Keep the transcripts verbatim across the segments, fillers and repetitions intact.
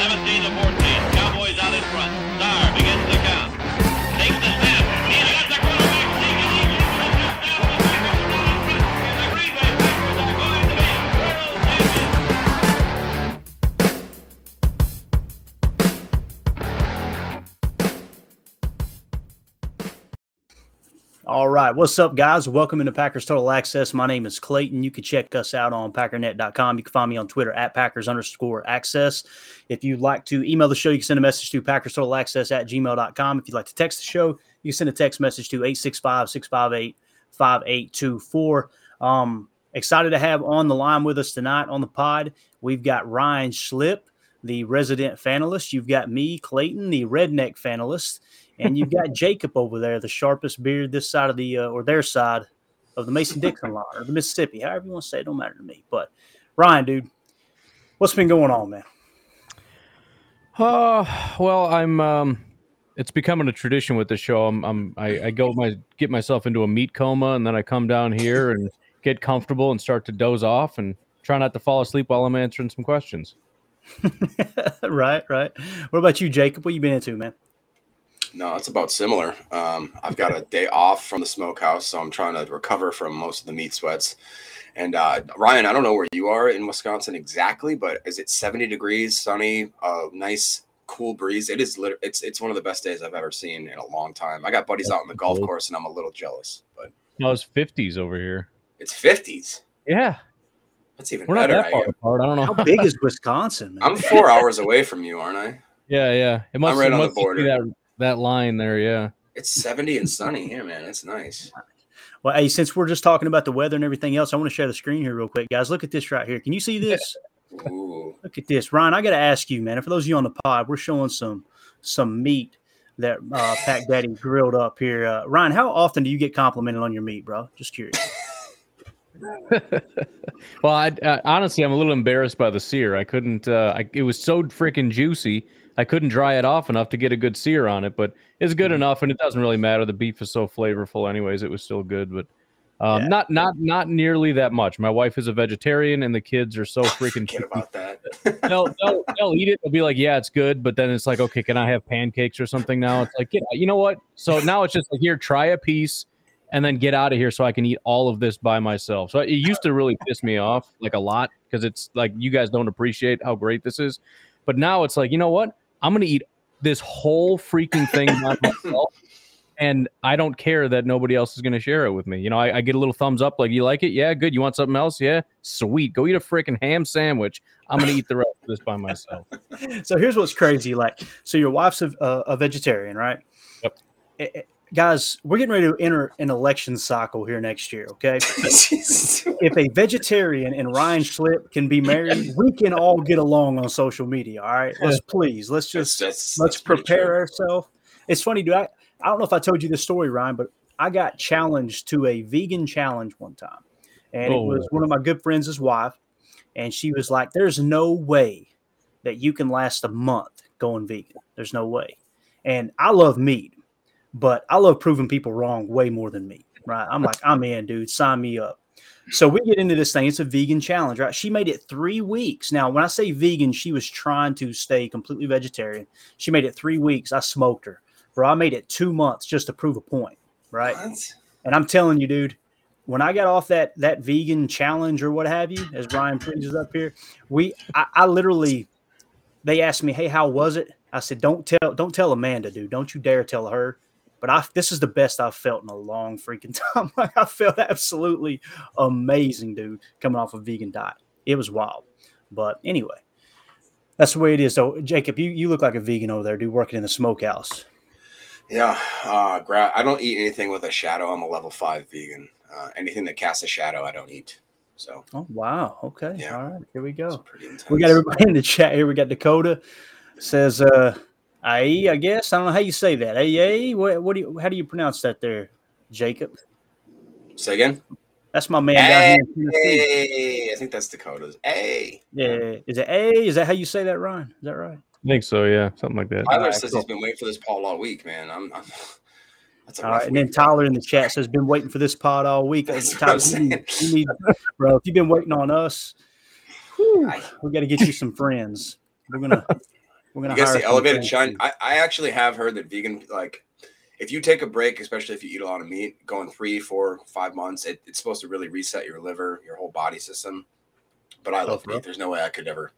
seventeen to fourteen, Cowboys out in front. Starr begins the count. Takes the snap. He's got the quarterback. All right, what's up, guys? Welcome into Packers Total Access. My name is Clayton. You can check us out on Packernet dot com. You can find me on Twitter at Packers underscore access. If you'd like to email the show, you can send a message to Packers Total Access at gmail dot com. If you'd like to text the show, you can send a text message to eight six five, six five eight, five eight two four. Um, excited to have on the line with us tonight on the pod. We've got Ryan Schlip, the resident fanalist. You've got me, Clayton, the redneck fanalist. And you've got Jacob over there, the sharpest beard this side of the uh, – or their side of the Mason-Dixon line or the Mississippi. However you want to say it, don't matter to me. But, Ryan, dude, what's been going on, man? Uh, well, I'm um, – it's becoming a tradition with this show. I'm, I'm I, I go my get myself into a meat coma, and then I come down here and get comfortable and start to doze off and try not to fall asleep while I'm answering some questions. Right, right. What about you, Jacob? What you been into, man? No, it's about similar. Um, I've got a day off from the smokehouse, so I'm trying to recover from most of the meat sweats. And uh, Ryan, I don't know where you are in Wisconsin exactly, but is it seventy degrees, sunny, uh, nice, cool breeze? It is. Lit- it's it's one of the best days I've ever seen in a long time. I got buddies out on the golf course, and I'm a little jealous. But no, it's fifties over here. It's fifties. Yeah, that's even We're better. Not that far I, apart. I don't know how big is Wisconsin, man? I'm four hours away from you, aren't I? Yeah, yeah. It must, I'm right it on must the border. Be that- That line there, yeah. It's seventy and sunny. Yeah, man, that's nice. Well, hey, since we're just talking about the weather and everything else, I want to share the screen here real quick, guys. Look at this right here. Can you see this? Ooh. Look at this. Ryan, I got to ask you, man, for those of you on the pod, we're showing some some meat that uh, Pack Daddy grilled up here. Uh, Ryan, how often do you get complimented on your meat, bro? Just curious. Well, I, uh, honestly, I'm a little embarrassed by the sear. I couldn't uh, – I, it was so freaking juicy. I couldn't dry it off enough to get a good sear on it, but it's good enough, and it doesn't really matter. The beef is so flavorful anyways. It was still good, but um, yeah. not not not nearly that much. My wife is a vegetarian, and the kids are so freaking cheap about that. they'll, they'll, they'll eat it. They'll be like, yeah, it's good, but then it's like, okay, can I have pancakes or something now? It's like, yeah, you know what? So now it's just like, here, try a piece, and then get out of here so I can eat all of this by myself. So it used to really piss me off, like, a lot, because it's like, you guys don't appreciate how great this is. But now it's like, you know what? I'm going to eat this whole freaking thing by myself, and I don't care that nobody else is going to share it with me. You know, I, I get a little thumbs up, like, you like it? Yeah, good. You want something else? Yeah, sweet. Go eat a freaking ham sandwich. I'm going to eat the rest of this by myself. So here's what's crazy. Like, so your wife's a, uh, a vegetarian, right? Yep. It, it, guys, we're getting ready to enter an election cycle here next year, okay? If a vegetarian and Ryan Schlip can be married, we can all get along on social media, all right? Let's please, let's just, that's, that's, let's that's prepare ourselves. It's funny, dude, I, I don't know if I told you this story, Ryan, but I got challenged to a vegan challenge one time. And oh. It was one of my good friends' wife, and she was like, there's no way that you can last a month going vegan. There's no way. And I love meat. But I love proving people wrong way more than me, right? I'm like, I'm in, dude. Sign me up. So we get into this thing. It's a vegan challenge, right? She made it three weeks. Now, when I say vegan, she was trying to stay completely vegetarian. She made it three weeks. I smoked her. Bro, I made it two months just to prove a point, right? What? And I'm telling you, dude, when I got off that that vegan challenge or what have you, as Brian preaches up here, we I, I literally, they asked me, hey, how was it? I said, don't tell, don't tell Amanda, dude. Don't you dare tell her. But I, this is the best I've felt in a long freaking time. Like, I felt absolutely amazing, dude, coming off a vegan diet. It was wild. But anyway, that's the way it is. So, Jacob, you, you look like a vegan over there, dude, working in the smokehouse. Yeah, uh, gra- I don't eat anything with a shadow. I'm a level five vegan. Uh, anything that casts a shadow, I don't eat. So. Oh, wow. Okay. Yeah. All right. Here we go. It's pretty intense. We got everybody in the chat here. We got Dakota says, uh, "Aye," I guess. I don't know how you say that. Aye, aye. What, what do you? How do you pronounce that there, Jacob? Say again. That's my man aye, down here in Tennessee. Aye. I think that's Dakota's. Aye. Yeah. Is it aye? Is that how you say that, Ryan? Is that right? I think so, yeah. Something like that. Tyler right, says cool. He's been waiting for this pod all week, man. I'm, I'm that's a all right. And then Tyler in the chat says, been waiting for this pod all week. That's Tyler, what I'm you need, you need, bro, if you've been waiting on us, whew, we gotta get you some friends. We're gonna we're gonna hire the elevated shine. I, I actually have heard that vegan, like if you take a break, especially if you eat a lot of meat, going three, four, five months, it, it's supposed to really reset your liver, your whole body system. But I love oh, meat. Bro. There's no way I could ever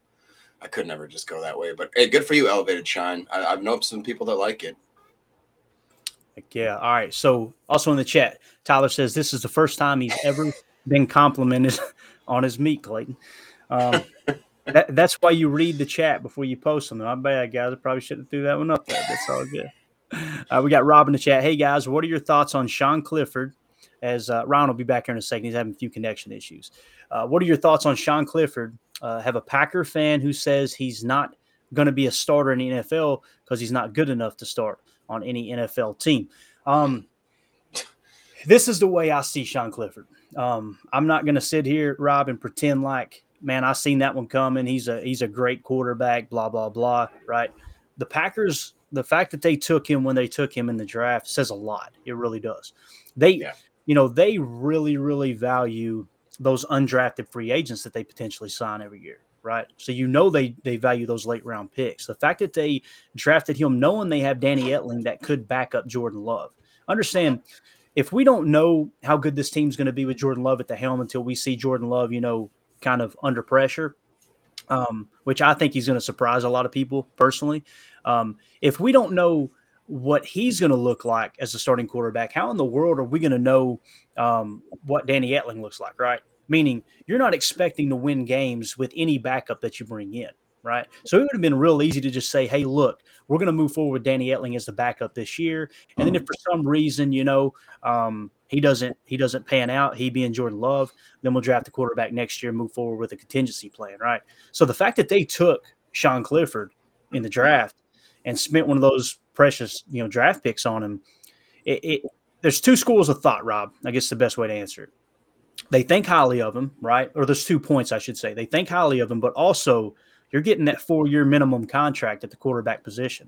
I could never just go that way, but hey, good for you, Elevated Shine. I, I've known some people that like it. Yeah. All right. So also in the chat, Tyler says this is the first time he's ever been complimented on his meat, Clayton. Um, that, that's why you read the chat before you post something. My bad, guys. I probably shouldn't have threw that one up there. That's all good. Uh, we got Rob in the chat. Hey, guys, what are your thoughts on Sean Clifford? As uh, Ryan will be back here in a second. He's having a few connection issues. Uh, what are your thoughts on Sean Clifford? Uh, have a Packer fan who says he's not going to be a starter in the N F L because he's not good enough to start on any N F L team. Um, this is the way I see Sean Clifford. Um, I'm not going to sit here, Rob, and pretend like, man, I seen that one coming. He's a he's a great quarterback, blah, blah, blah, right? The Packers, the fact that they took him when they took him in the draft says a lot. It really does. They yeah. – You know, they really, really value those undrafted free agents that they potentially sign every year, right? So you know they they value those late-round picks. The fact that they drafted him knowing they have Danny Etling that could back up Jordan Love. Understand, if we don't know how good this team's going to be with Jordan Love at the helm until we see Jordan Love, you know, kind of under pressure, um, which I think he's going to surprise a lot of people personally. Um, if we don't know – what he's going to look like as a starting quarterback, how in the world are we going to know um, what Danny Etling looks like, right? Meaning you're not expecting to win games with any backup that you bring in, right? So it would have been real easy to just say, hey, look, we're going to move forward with Danny Etling as the backup this year. And then if for some reason, you know, um, he doesn't he doesn't pan out, he being Jordan Love, then we'll draft the quarterback next year and move forward with a contingency plan, right? So the fact that they took Sean Clifford in the draft and spent one of those precious, you know, draft picks on him. It, it there's two schools of thought, Rob. I guess the best way to answer it. They think highly of him, right? Or there's two points I should say. They think highly of him, but also you're getting that four-year minimum contract at the quarterback position.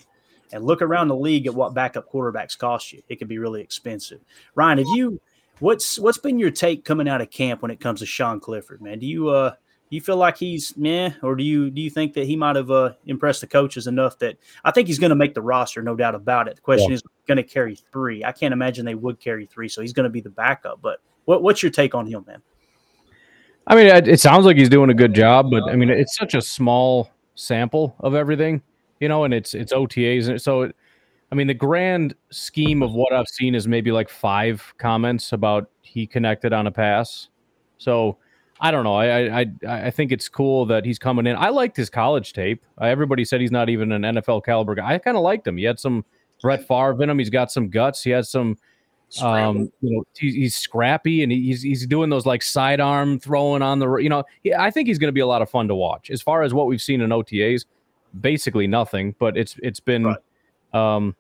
And look around the league at what backup quarterbacks cost you. It can be really expensive. Ryan, have you what's what's been your take coming out of camp when it comes to Sean Clifford, man? Do you uh You feel like he's meh, or do you do you think that he might have uh, impressed the coaches enough that I think he's going to make the roster, no doubt about it. The question yeah. is going to carry three. I can't imagine they would carry three, so he's going to be the backup. But what, what's your take on him, man? I mean, it sounds like he's doing a good job, but I mean, it's such a small sample of everything, you know, and it's it's O T As, and so it, I mean, the grand scheme of what I've seen is maybe like five comments about he connected on a pass, so. I don't know. I, I I think it's cool that he's coming in. I liked his college tape. Uh, everybody said he's not even an N F L caliber guy. I kind of liked him. He had some Brett Favre in him. He's got some guts. He has some, um, you know, he's, he's scrappy and he's he's doing those like sidearm throwing on the, you know. He, I think he's going to be a lot of fun to watch. As far as what we've seen in O T As, basically nothing. But it's it's been, right. um,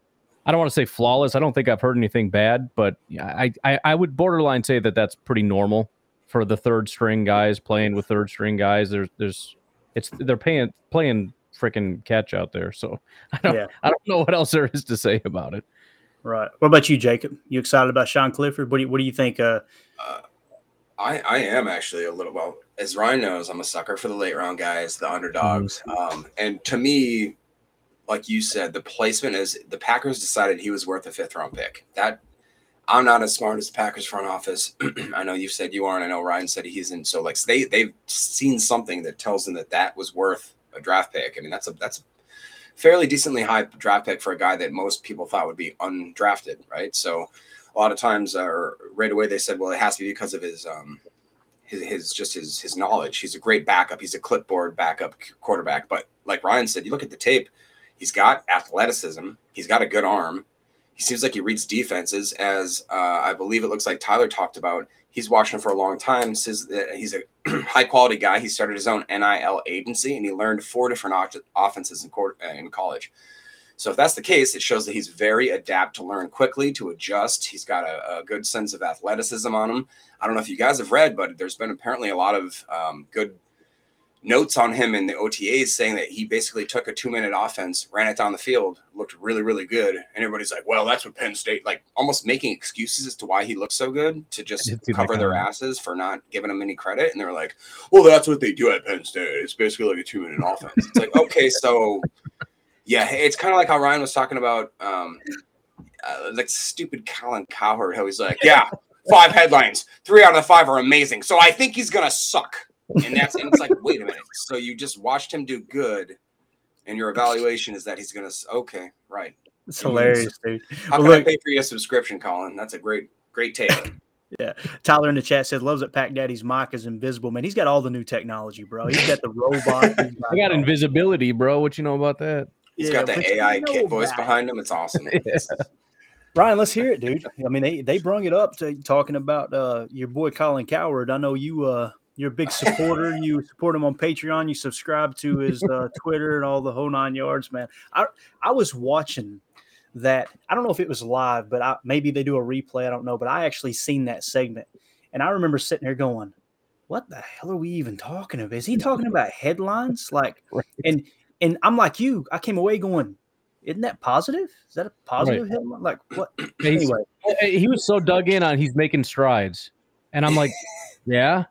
I don't want to say flawless. I don't think I've heard anything bad. But I I, I would borderline say that that's pretty normal. For the third string guys playing with third string guys, there's there's it's they're paying playing freaking catch out there. So I don't yeah. I don't know what else there is to say about it. Right. What about you, Jacob? You excited about Sean Clifford? What do you, what do you think? Uh, uh, I I am actually a little well. As Ryan knows, I'm a sucker for the late round guys, the underdogs. Mm-hmm. Um, and to me, like you said, the placement is the Packers decided he was worth a fifth round pick. That. I'm not as smart as the Packers front office. I know you said you aren't. I know Ryan said he isn't. So like they they've seen something that tells them that that was worth a draft pick. I mean that's a that's a fairly decently high draft pick for a guy that most people thought would be undrafted, right? So a lot of times, or uh, right away they said, well, it has to be because of his um his his just his his knowledge. He's a great backup. He's a clipboard backup quarterback. But like Ryan said, you look at the tape. He's got athleticism. He's got a good arm. He seems like he reads defenses, as uh, I believe it looks like Tyler talked about. He's watching for a long time. Says that he's a high-quality guy. He started his own N I L agency, and he learned four different offenses in, court, uh, in college. So if that's the case, it shows that he's very adept to learn quickly, to adjust. He's got a, a good sense of athleticism on him. I don't know if you guys have read, but there's been apparently a lot of um, good notes on him in the O T As saying that he basically took a two-minute offense, ran it down the field, looked really, really good. And everybody's like, well, that's what Penn State – like almost making excuses as to why he looked so good to just cover their asses for not giving him any credit. And they're like, well, that's what they do at Penn State. It's basically like a two-minute offense. It's like, okay, so – yeah, it's kind of like how Ryan was talking about um, uh, like stupid Colin Cowherd, how he's like, yeah, five headlines, three out of the five are amazing, so I think he's going to suck. And that's and it's like, wait a minute. So you just watched him do good, and your evaluation is that he's going to – okay, right. It's hilarious, dude. How well, can look, I pay for your subscription, Colin? That's a great, great take. Yeah, Tyler in the chat said, loves that Pac Daddy's mock is invisible. Man, he's got all the new technology, bro. He's got the robot. I got invisibility, bro. What you know about that? He's yeah, got the A I kid voice behind him. It's awesome. Yeah. Ryan, let's hear it, dude. I mean, they, they brung it up to talking about uh, your boy Colin Cowherd. I know you, uh, you're a big supporter. You support him on Patreon. You subscribe to his uh, Twitter and all the whole nine yards, man. I I was watching that. I don't know if it was live, but I, maybe they do a replay. I don't know. But I actually seen that segment. And I remember sitting there going, what the hell are we even talking about? Is he talking about headlines? Like, and – And I'm like you. I came away going, isn't that positive? Is that a positive right. headline? Like what? Anyway, he was so dug in on he's making strides, and I'm like, yeah,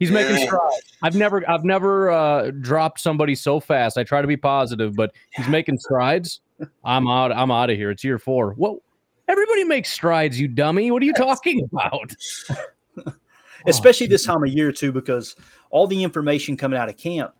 he's making yeah. strides. I've never, I've never uh, dropped somebody so fast. I try to be positive, but he's making strides. I'm out. I'm out of here. It's year four. Well, everybody makes strides, you dummy. What are you talking about? Especially oh, this time of year too, because all the information coming out of camp,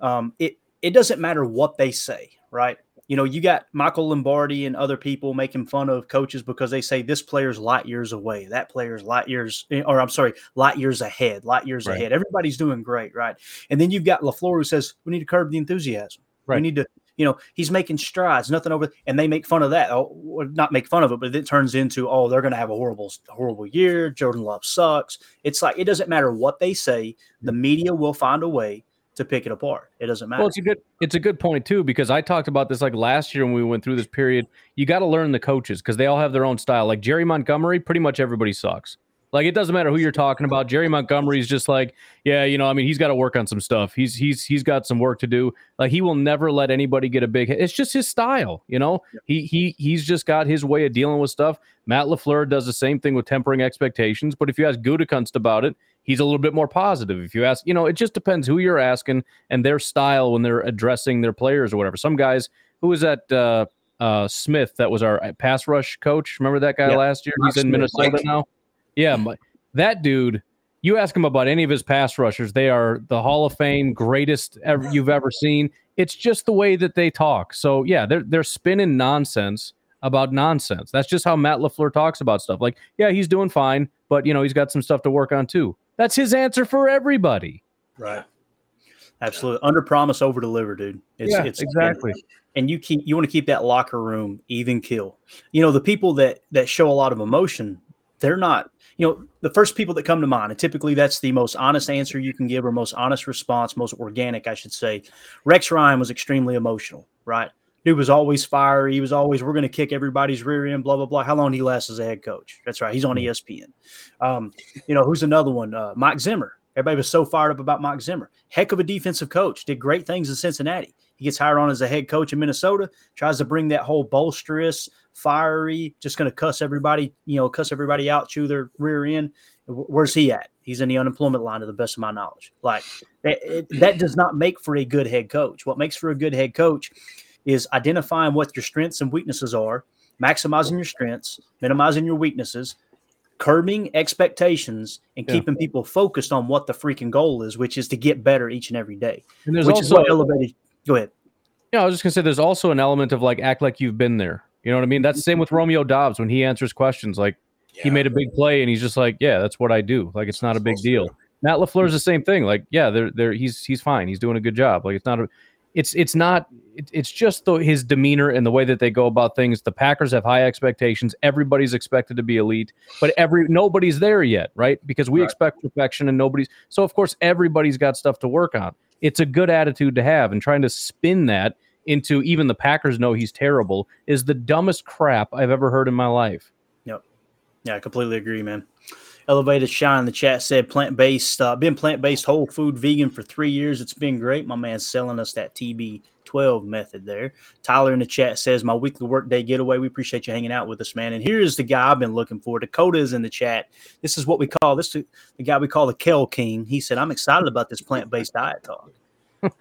um, it. It doesn't matter what they say, right? You know, you got Michael Lombardi and other people making fun of coaches because they say this player's light years away, that player's light years, or I'm sorry, light years ahead, light years right. ahead. Everybody's doing great, right? And then you've got LaFleur who says, we need to curb the enthusiasm. Right. We need to, you know, he's making strides, nothing over, and they make fun of that. Oh, not make fun of it, but it turns into, oh, they're going to have a horrible, horrible year. Jordan Love sucks. It's like, it doesn't matter what they say. The media will find a way to pick it apart. It doesn't matter. Well, it's a good it's a good point too, because I talked about this like last year when we went through this period. You got to learn the coaches because they all have their own style. Like Jerry Montgomery, pretty much everybody sucks. Like it doesn't matter who you're talking about. Jerry Montgomery's just like, yeah, you know, I mean, he's got to work on some stuff. He's he's he's got some work to do. Like he will never let anybody get a big hit. It's just his style, you know. Yeah. He he he's just got his way of dealing with stuff. Matt LaFleur does the same thing with tempering expectations, but if you ask Gutekunst about it, he's a little bit more positive. If you ask, you know, it just depends who you're asking and their style when they're addressing their players or whatever. Some guys, who was that uh, uh, Smith that was our pass rush coach? Remember that guy yeah. last year? He's Smith, in Minnesota Mike. now. Yeah, Mike. That dude, you ask him about any of his pass rushers, they are the Hall of Fame greatest ever you've ever seen. It's just the way that they talk. So, yeah, they're, they're spinning nonsense about nonsense. That's just how Matt LaFleur talks about stuff. Like, yeah, he's doing fine, but, you know, he's got some stuff to work on too. That's his answer for everybody. Right. Absolutely. Under promise, over deliver, dude. It's, yeah, it's exactly. And, and you keep, you want to keep that locker room even keel. You know, the people that, that show a lot of emotion, they're not, you know, the first people that come to mind, and typically that's the most honest answer you can give or most honest response, most organic, I should say. Rex Ryan was extremely emotional, right? Dude was always fiery. He was always, we're going to kick everybody's rear end, blah, blah, blah. How long did he last as a head coach? That's right. He's on E S P N. Um, you know, who's another one? Uh, Mike Zimmer. Everybody was so fired up about Mike Zimmer. Heck of a defensive coach. Did great things in Cincinnati. He gets hired on as a head coach in Minnesota, tries to bring that whole bolsterous, fiery, just going to cuss everybody, you know, cuss everybody out, chew their rear end. Where's he at? He's in the unemployment line to the best of my knowledge. Like, it, it, that does not make for a good head coach. What makes for a good head coach is identifying what your strengths and weaknesses are, maximizing your strengths, minimizing your weaknesses, curbing expectations, and yeah. keeping people focused on what the freaking goal is, which is to get better each and every day. And there's which also is what elevated. Go ahead. Yeah, I was just gonna say there's also an element of like act like you've been there. You know what I mean? That's the same with Romeo Dobbs when he answers questions. Like yeah, he made a big play and he's just like, yeah, that's what I do. Like it's not a big deal. Matt LaFleur is the same thing. Like yeah, they're, they're he's he's fine. He's doing a good job. Like it's not a it's it's not it, it's just the, his demeanor and the way that they go about things. The Packers have high expectations. Everybody's expected to be elite, but every nobody's there yet, right? Because we right. expect perfection and nobody's. So of course everybody's got stuff to work on. It's a good attitude to have, and trying to spin that into even the Packers know he's terrible is the dumbest crap I've ever heard in my life. Yep. Yeah, I completely agree, man. Elevated Sean in the chat said, plant-based, uh, been plant-based, whole food, vegan for three years. It's been great. My man's selling us that T B twelve method there. Tyler in the chat says, my weekly workday getaway. We appreciate you hanging out with us, man. And here's the guy I've been looking for. Dakota's in the chat. This is what we call this, the guy we call the Kel King. He said, I'm excited about this plant-based diet talk.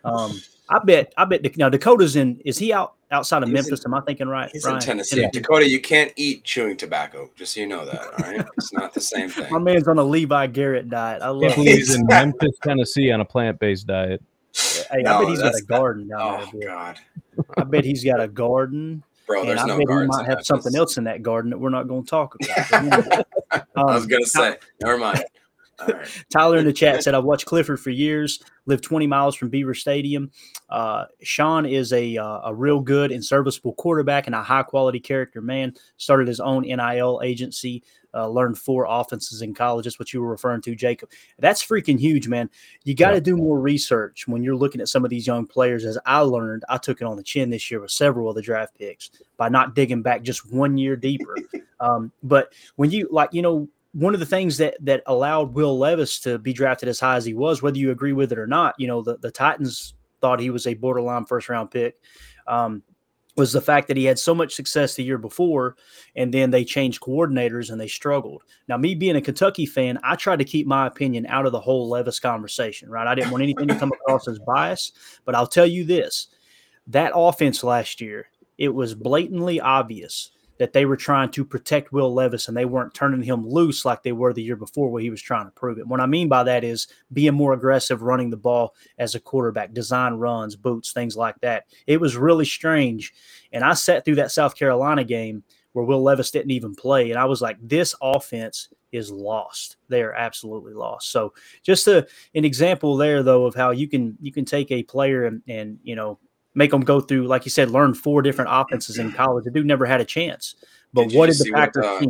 Um, I bet, I bet now Dakota's in, is he out outside of he's Memphis? In, Am I thinking right? He's Ryan? in Tennessee. Yeah. Dakota, you can't eat chewing tobacco, just so you know that. All right. It's not the same thing. My man's on a Levi Garrett diet. I love him. He's in Memphis, Tennessee on a plant-based diet. Hey, no, I bet he's got a garden. Not, oh, God. I bet he's got a garden. Bro, there's I no bet he might have something else in that garden that we're not going to talk about. um, I was going to say, never mind. Right. Tyler in the chat said, I've watched Clifford for years, lived twenty miles from Beaver Stadium. Uh, Sean is a uh, a real good and serviceable quarterback and a high-quality character, man. Started his own N I L agency, uh, learned four offenses in college. That's what you were referring to, Jacob. That's freaking huge, man. You got to yeah. do more research when you're looking at some of these young players. As I learned, I took it on the chin this year with several of the draft picks by not digging back just one year deeper. um, but when you – like, you know, one of the things that that allowed Will Levis to be drafted as high as he was, whether you agree with it or not, you know, the, the Titans thought he was a borderline first round pick, um, was the fact that he had so much success the year before, and then they changed coordinators and they struggled. Now, me being a Kentucky fan, I tried to keep my opinion out of the whole Levis conversation, right? I didn't want anything to come across as bias, but I'll tell you this, that offense last year, it was blatantly obvious that they were trying to protect Will Levis and they weren't turning him loose like they were the year before where he was trying to prove it. What I mean by that is being more aggressive, running the ball as a quarterback, design runs, boots, things like that. It was really strange. And I sat through that South Carolina game where Will Levis didn't even play. And I was like, this offense is lost. They are absolutely lost. So just a, an example there, though, of how you can you can take a player and, and you know, make them go through, like you said, learn four different offenses in college. The dude never had a chance. But did what did the Packers see?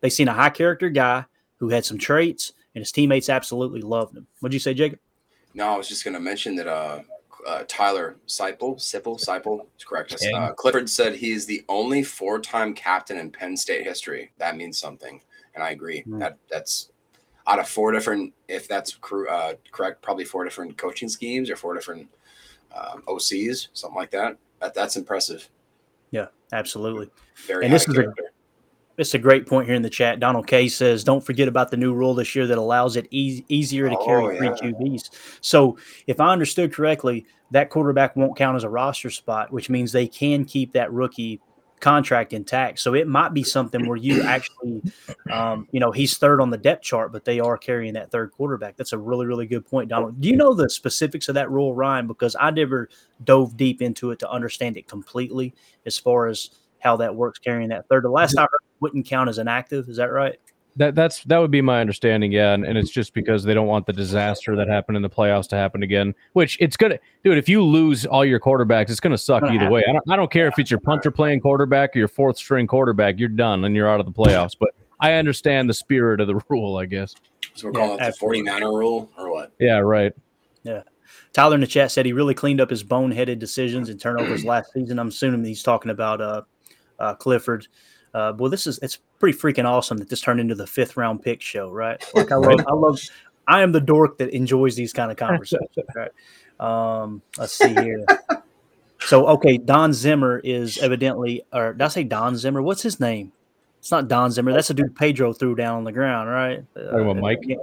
They seen a high-character guy who had some traits, and his teammates absolutely loved him. What did you say, Jacob? No, I was just going to mention that uh, uh, Tyler Seipel, Seipel, Seipel, it's correct. Uh, Clifford said he is the only four-time captain in Penn State history. That means something, and I agree. Mm. That that's out of four different, if that's uh, correct, probably four different coaching schemes or four different – Um, O Cs, something like that. that. That's impressive. Yeah, absolutely. Very and this is, a, this is a great point here in the chat. Donald K says, don't forget about the new rule this year that allows it e- easier to oh, carry three yeah. Q Bs. So if I understood correctly, that quarterback won't count as a roster spot, which means they can keep that rookie contract intact. So it might be something where you actually, um, you know, he's third on the depth chart, but they are carrying that third quarterback. That's a really, really good point, Donald. Do you know the specifics of that rule, Ryan? Because I never dove deep into it to understand it completely as far as how that works carrying that third. The last I heard, it wouldn't count as inactive. Is that right? That that's that would be my understanding, yeah, and, and it's just because they don't want the disaster that happened in the playoffs to happen again. Which it's gonna, dude. If you lose all your quarterbacks, it's gonna suck either way. I don't I don't care if it's your punter playing quarterback or your fourth string quarterback. You're done and you're out of the playoffs. But I understand the spirit of the rule, I guess. So we're calling yeah, it the forty-niner rule, or what? Yeah, right. Yeah. Tyler in the chat said he really cleaned up his boneheaded decisions and turnovers last season. I'm assuming he's talking about uh, uh Clifford. Uh, well, this is it's pretty freaking awesome that this turned into the fifth round pick show, right? Like I love, I love, I am the dork that enjoys these kind of conversations, right? Um, let's see here. So, okay, Don Zimmer is evidently, or did I say Don Zimmer? What's his name? It's not Don Zimmer. That's the dude Pedro threw down on the ground, right? Uh, oh, well, Mike. Yeah.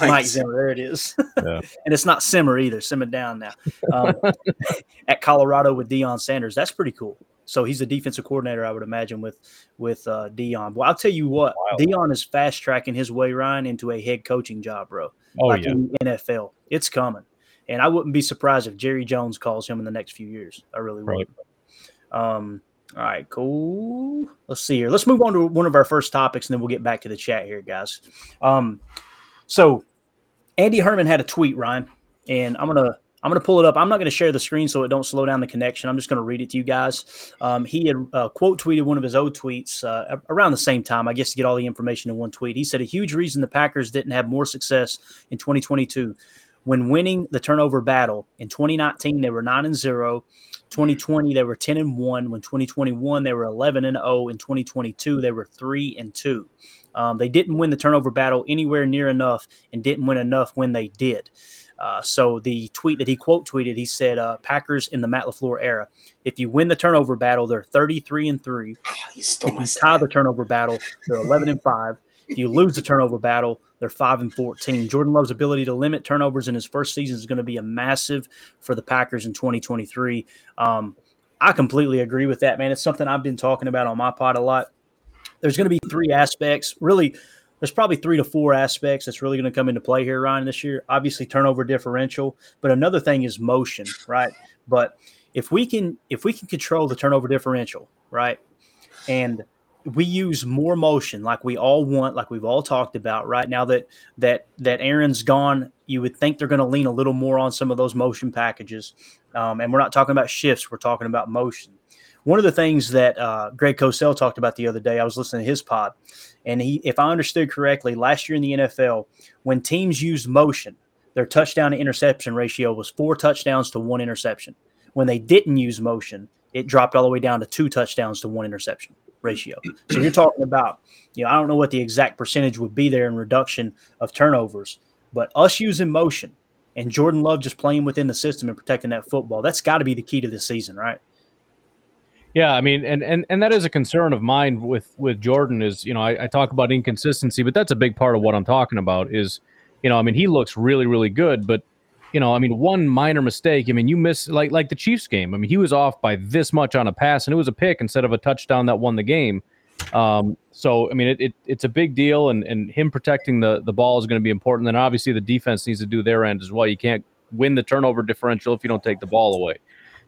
Mike, Mike Zimmer, there it is. Yeah. And it's not simmer either. Simmer down now. Um, at Colorado with Deion Sanders, that's pretty cool. So he's a defensive coordinator, I would imagine, with with uh, Deion. Well, I'll tell you what, wow. Deion is fast tracking his way, Ryan, into a head coaching job, bro. Oh, like yeah. in the N F L, it's coming, and I wouldn't be surprised if Jerry Jones calls him in the next few years. I really would. Right. Um, all right, cool. Let's see here. Let's move on to one of our first topics, and then we'll get back to the chat here, guys. Um, so Andy Herman had a tweet, Ryan, and I'm gonna I'm going to pull it up. I'm not going to share the screen so it don't slow down the connection. I'm just going to read it to you guys. Um, he had uh, quote tweeted one of his old tweets uh, around the same time, I guess, to get all the information in one tweet. He said a huge reason the Packers didn't have more success in twenty twenty-two when winning the turnover battle. In twenty nineteen, they were nine and zero. twenty twenty, they were ten and one. When twenty twenty-one, they were eleven and oh. In twenty twenty-two, they were three and two. Um, they didn't win the turnover battle anywhere near enough and didn't win enough when they did. Uh, so the tweet that he quote tweeted, he said, uh, Packers in the Matt LaFleur era. If you win the turnover battle, they're thirty-three and three. Oh, he stole if you my tie the turnover battle, they're eleven and five. If you lose the turnover battle, they're five and fourteen. Jordan Love's ability to limit turnovers in his first season is going to be a massive for the Packers in twenty twenty-three. Um, I completely agree with that, man. It's something I've been talking about on my pod a lot. There's going to be three aspects, really. There's probably three to four aspects that's really going to come into play here, Ryan, this year. Obviously, turnover differential, but another thing is motion, right? But if we can if we can control the turnover differential, right, and we use more motion like we all want, like we've all talked about right now that that that Aaron's gone, you would think they're going to lean a little more on some of those motion packages. Um, and we're not talking about shifts. We're talking about motion. One of the things that uh, Greg Cosell talked about the other day, I was listening to his pod, and he, if I understood correctly, last year in the N F L, when teams used motion, their touchdown to interception ratio was four touchdowns to one interception. When they didn't use motion, it dropped all the way down to two touchdowns to one interception ratio. So you're talking about, you know, I don't know what the exact percentage would be there in reduction of turnovers, but us using motion and Jordan Love just playing within the system and protecting that football, that's got to be the key to this season, right? Yeah, I mean, and, and and that is a concern of mine with, with Jordan is, you know, I, I talk about inconsistency, but that's a big part of what I'm talking about is, you know, I mean, he looks really, really good, but, you know, I mean, one minor mistake, I mean, you miss, like like the Chiefs game, I mean, he was off by this much on a pass, and it was a pick instead of a touchdown that won the game. Um, so, I mean, it, it it's a big deal, and, and him protecting the, the ball is going to be important, and obviously the defense needs to do their end as well. You can't win the turnover differential if you don't take the ball away.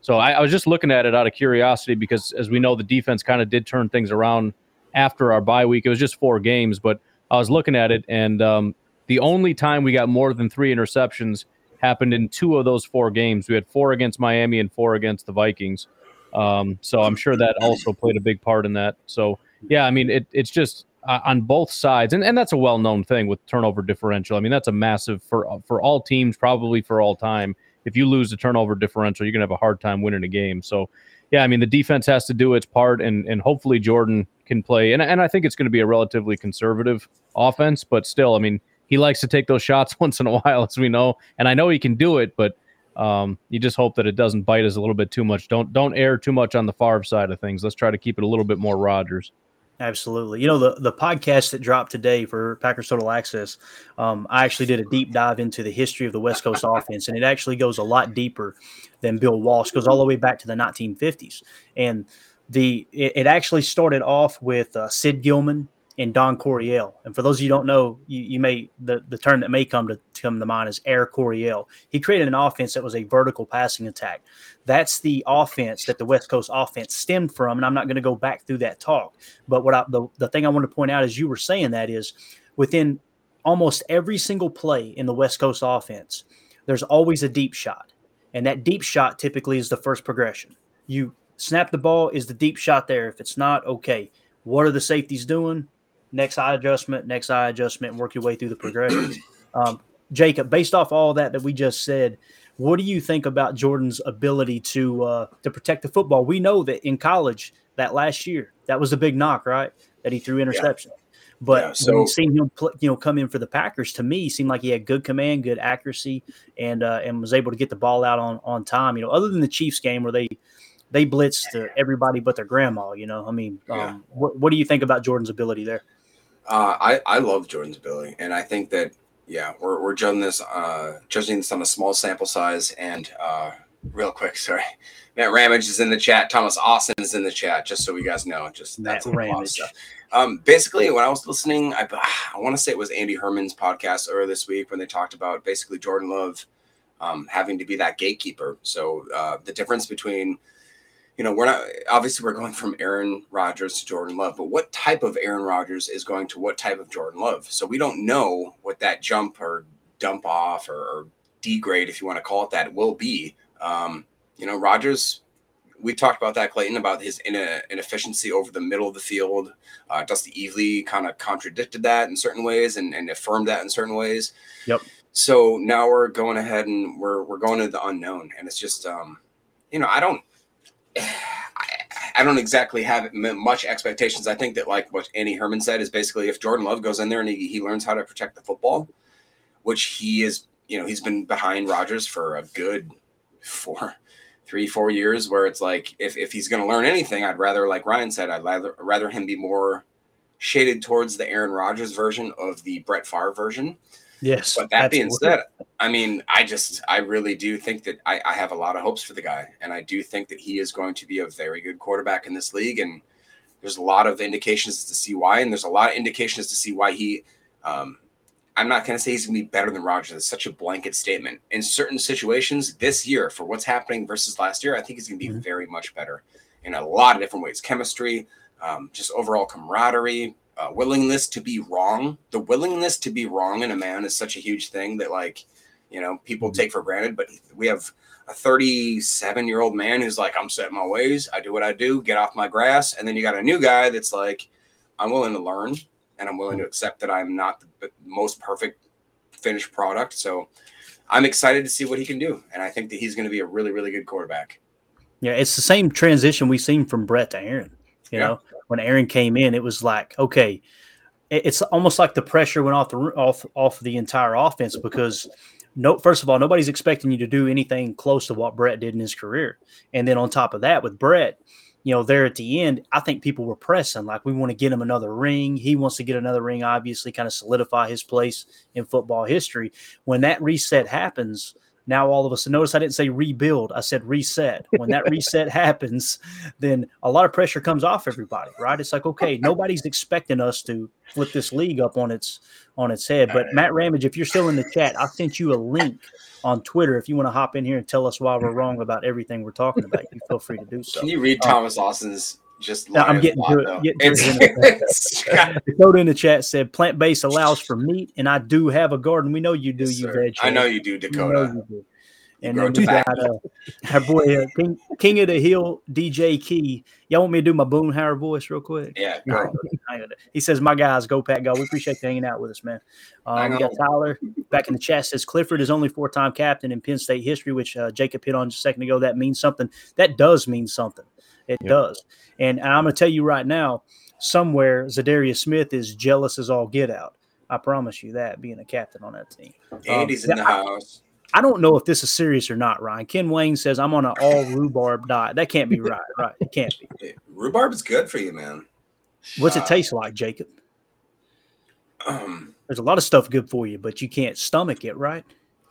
So I, I was just looking at it out of curiosity because, as we know, the defense kind of did turn things around after our bye week. It was just four games, but I was looking at it, and um, the only time we got more than three interceptions happened in two of those four games. We had four against Miami and four against the Vikings. Um, so I'm sure that also played a big part in that. So, yeah, I mean, it, it's just uh, on both sides, and, and that's a well-known thing with turnover differential. I mean, that's a massive for for all teams, probably for all time. If you lose the turnover differential, you're going to have a hard time winning a game. So, yeah, I mean, the defense has to do its part, and and hopefully Jordan can play. And, and I think it's going to be a relatively conservative offense, but still, I mean, he likes to take those shots once in a while, as we know. And I know he can do it, but um, you just hope that it doesn't bite us a little bit too much. Don't don't err too much on the Favre side of things. Let's try to keep it a little bit more Rodgers. Absolutely. You know, the, the podcast that dropped today for Packers Total Access, um, I actually did a deep dive into the history of the West Coast offense, and it actually goes a lot deeper than Bill Walsh. It goes all the way back to the nineteen fifties. And the it, it actually started off with uh, Sid Gillman and Don Coryell. And for those of you who don't know, you, you may the, the term that may come to, to come to mind is Air Coryell. He created an offense that was a vertical passing attack. That's the offense that the West Coast offense stemmed from, and I'm not going to go back through that talk. But what I, the, the thing I want to point out is you were saying that is within almost every single play in the West Coast offense, there's always a deep shot, and that deep shot typically is the first progression. You snap the ball, is the deep shot there? If it's not, okay, what are the safeties doing? Next eye adjustment, next eye adjustment, and work your way through the progressions. Um, Jacob, based off all that that we just said, what do you think about Jordan's ability to uh, to protect the football? We know that in college that last year, that was the big knock, right? That he threw interception. Yeah. But yeah, so seeing him, pl- you know, come in for the Packers, to me, seemed like he had good command, good accuracy, and uh, and was able to get the ball out on on time. You know, other than the Chiefs game where they they blitzed uh, everybody but their grandma. You know, I mean, um, yeah. what what do you think about Jordan's ability there? Uh, I I love Jordan's ability, and I think that. Yeah, we're we're judging this uh, judging this on a small sample size. And uh, real quick, sorry, Matt Ramage is in the chat. Thomas Austin is in the chat. Just so you guys know, just Matt that's Ramage. A lot of stuff. Um, basically, when I was listening, I I want to say it was Andy Herman's podcast earlier this week when they talked about basically Jordan Love um, having to be that gatekeeper. So uh, the difference between, you know, we're not obviously we're going from Aaron Rodgers to Jordan Love, but what type of Aaron Rodgers is going to what type of Jordan Love? So we don't know what that jump or dump off or, or D grade, if you want to call it that, will be. Um, you know, Rodgers, we talked about that, Clayton, about his inefficiency over the middle of the field. Uh, Dusty Eadley kind of contradicted that in certain ways and, and affirmed that in certain ways. Yep. So now we're going ahead and we're we're going into the unknown, and it's just, um, you know, I don't, I, I don't exactly have much expectations. I think that, like what Andy Herman said, is basically if Jordan Love goes in there and he, he learns how to protect the football, which he is, you know, he's been behind Rodgers for a good four, three, four years, where it's like if if he's going to learn anything, I'd rather, like Ryan said, I'd rather rather him be more shaded towards the Aaron Rodgers version of the Brett Favre version. Yes. But that being said, I mean, I just, I really do think that I, I have a lot of hopes for the guy. And I do think that he is going to be a very good quarterback in this league. And there's a lot of indications to see why. And there's a lot of indications to see why he, um, I'm not going to say he's going to be better than Rodgers. It's such a blanket statement. In certain situations this year, for what's happening versus last year, I think he's going to be mm-hmm. very much better in a lot of different ways. Chemistry, um, just overall camaraderie. Uh, willingness to be wrong. The willingness to be wrong in a man is such a huge thing that, like, you know, people take for granted, but we have a thirty-seven year old man who's like, I'm set in my ways. I do what I do, get off my grass. And then you got a new guy that's like, I'm willing to learn and I'm willing to accept that I'm not the most perfect finished product. So I'm excited to see what he can do. And I think that he's going to be a really, really good quarterback. Yeah. It's the same transition we've seen from Brett to Aaron, you yeah. know, when Aaron came in, it was like, okay, it's almost like the pressure went off the off off the entire offense because, no, first of all, nobody's expecting you to do anything close to what Brett did in his career. And then on top of that, with Brett, you know, there at the end, I think people were pressing, like, we want to get him another ring. He wants to get another ring, obviously, kind of solidify his place in football history. When that reset happens, now all of a sudden, notice I didn't say rebuild. I said reset. When that reset happens, then a lot of pressure comes off everybody, right? It's like, okay, nobody's expecting us to flip this league up on its on its head. But Matt Ramage, if you're still in the chat, I sent you a link on Twitter. If you want to hop in here and tell us why we're wrong about everything we're talking about, you feel free to do so. Can you read um, Thomas Austin's? Just no, I'm getting to it. Getting it's, to it it's, the code in the chat said plant-based allows for meat, and I do have a garden. We know you do, yes, you veg. I know you do, Dakota. You know you do. And then we got uh, our boy uh, King, King of the Hill, D J Key. Y'all want me to do my Boonhauer voice real quick? Yeah. Go. He says, "My guys, go Pack, go. We appreciate you hanging out with us, man." Um, we got Tyler back in the chat says Clifford is only four-time captain in Penn State history, which uh, Jacob hit on just a second ago. That means something. That does mean something. It yep. does. And, and I'm going to tell you right now, somewhere Zadarius Smith is jealous as all get out. I promise you that, being a captain on that team. Andy's um, in the I, house. I don't know if this is serious or not, Ryan. Ken Wayne says, I'm on an all rhubarb diet. That can't be right, right? It can't be. Hey, rhubarb is good for you, man. What's uh, it taste like, Jacob? Um, There's a lot of stuff good for you, but you can't stomach it, right?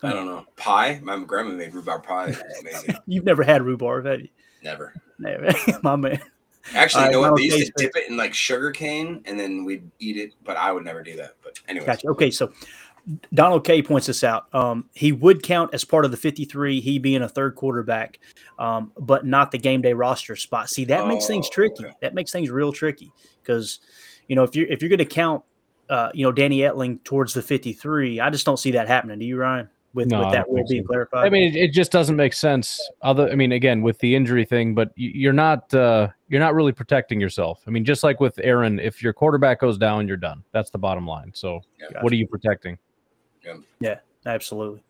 I don't know. Pie? My grandma made rhubarb pie. It's amazing. You've never had rhubarb, have you? Never. Never. My man. Actually, you know what? They used to dip it in like sugar cane and then we'd eat it, but I would never do that. But anyway. Gotcha. Okay. So Donald K points this out. Um, he would count as part of the fifty-three, he being a third quarterback, um, but not the game day roster spot. See, that oh, makes things tricky. Okay. That makes things real tricky because, you know, if you're, if you're going to count, uh, you know, Danny Etling towards the fifty-three, I just don't see that happening. Do you, Ryan? With, no, with that will be clarified. I mean, it, it just doesn't make sense. Other, I mean, again, with the injury thing, but you're not uh, you're not really protecting yourself. I mean, just like with Aaron, if your quarterback goes down, you're done. That's the bottom line. So, yeah, what are you protecting? Yeah, yeah, absolutely.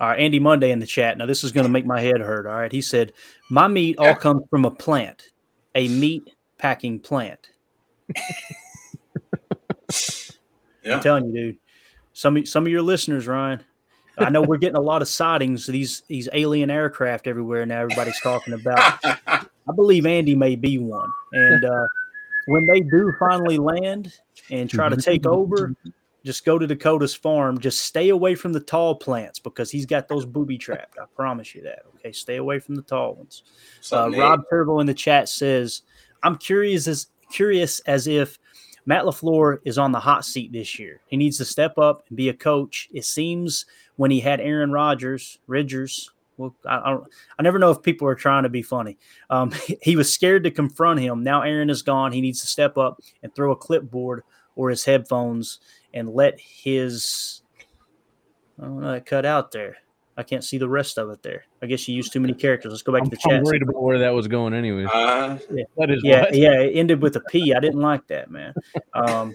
All right, Andy Monday in the chat. Now, this is going to make my head hurt. All right, he said, "My meat all comes from a plant, a meat packing plant." Yeah. I'm telling you, dude. Some some of your listeners, Ryan. I know we're getting a lot of sightings, these these alien aircraft everywhere now everybody's talking about. I believe Andy may be one. And uh, when they do finally land and try to take over, just go to Dakota's farm. Just stay away from the tall plants because he's got those booby-trapped. I promise you that. Okay, stay away from the tall ones. Uh, Rob Turbo in the chat says, I'm curious as curious as if Matt LaFleur is on the hot seat this year. He needs to step up and be a coach. It seems when he had Aaron Rodgers, Ridgers, well, I, I, don't, I never know if people are trying to be funny. Um, he was scared to confront him. Now Aaron is gone. He needs to step up and throw a clipboard or his headphones and let his – I don't know, that cut out there. I can't see the rest of it there. I guess you used too many characters. Let's go back I'm, to the I'm chat. I'm worried about where that was going anyway. Uh, yeah, that is yeah, yeah, it ended with a P. I didn't like that, man. Um,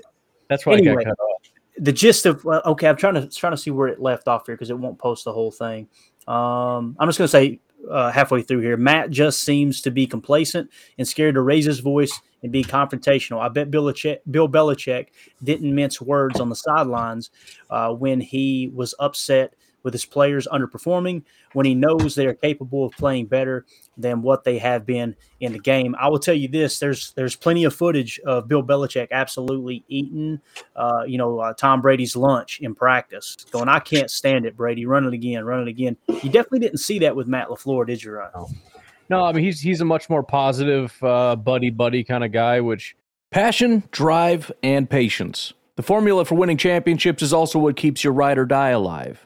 That's why anyway, I got cut off. The gist of uh, – okay, I'm trying to trying to see where it left off here because it won't post the whole thing. Um, I'm just going to say uh, halfway through here, Matt just seems to be complacent and scared to raise his voice and be confrontational. I bet Bill Belichick, Bill Belichick didn't mince words on the sidelines uh, when he was upset with his players underperforming, when he knows they are capable of playing better than what they have been in the game. I will tell you this: there's there's plenty of footage of Bill Belichick absolutely eating, uh, you know, uh, Tom Brady's lunch in practice, going, "I can't stand it, Brady. Run it again, run it again." You definitely didn't see that with Matt LaFleur, did you, Ryan? No, no I mean he's he's a much more positive uh, buddy buddy kind of guy. Which passion, drive, and patience. The formula for winning championships is also what keeps your ride or die alive.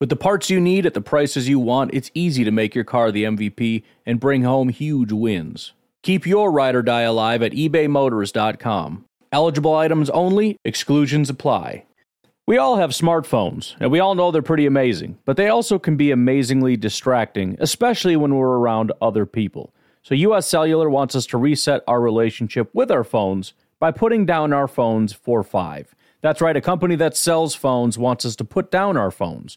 With the parts you need at the prices you want, it's easy to make your car the M V P and bring home huge wins. Keep your ride or die alive at ebay motors dot com. Eligible items only. Exclusions apply. We all have smartphones, and we all know they're pretty amazing, but they also can be amazingly distracting, especially when we're around other people. So U S Cellular wants us to reset our relationship with our phones by putting down our phones for five. That's right, a company that sells phones wants us to put down our phones.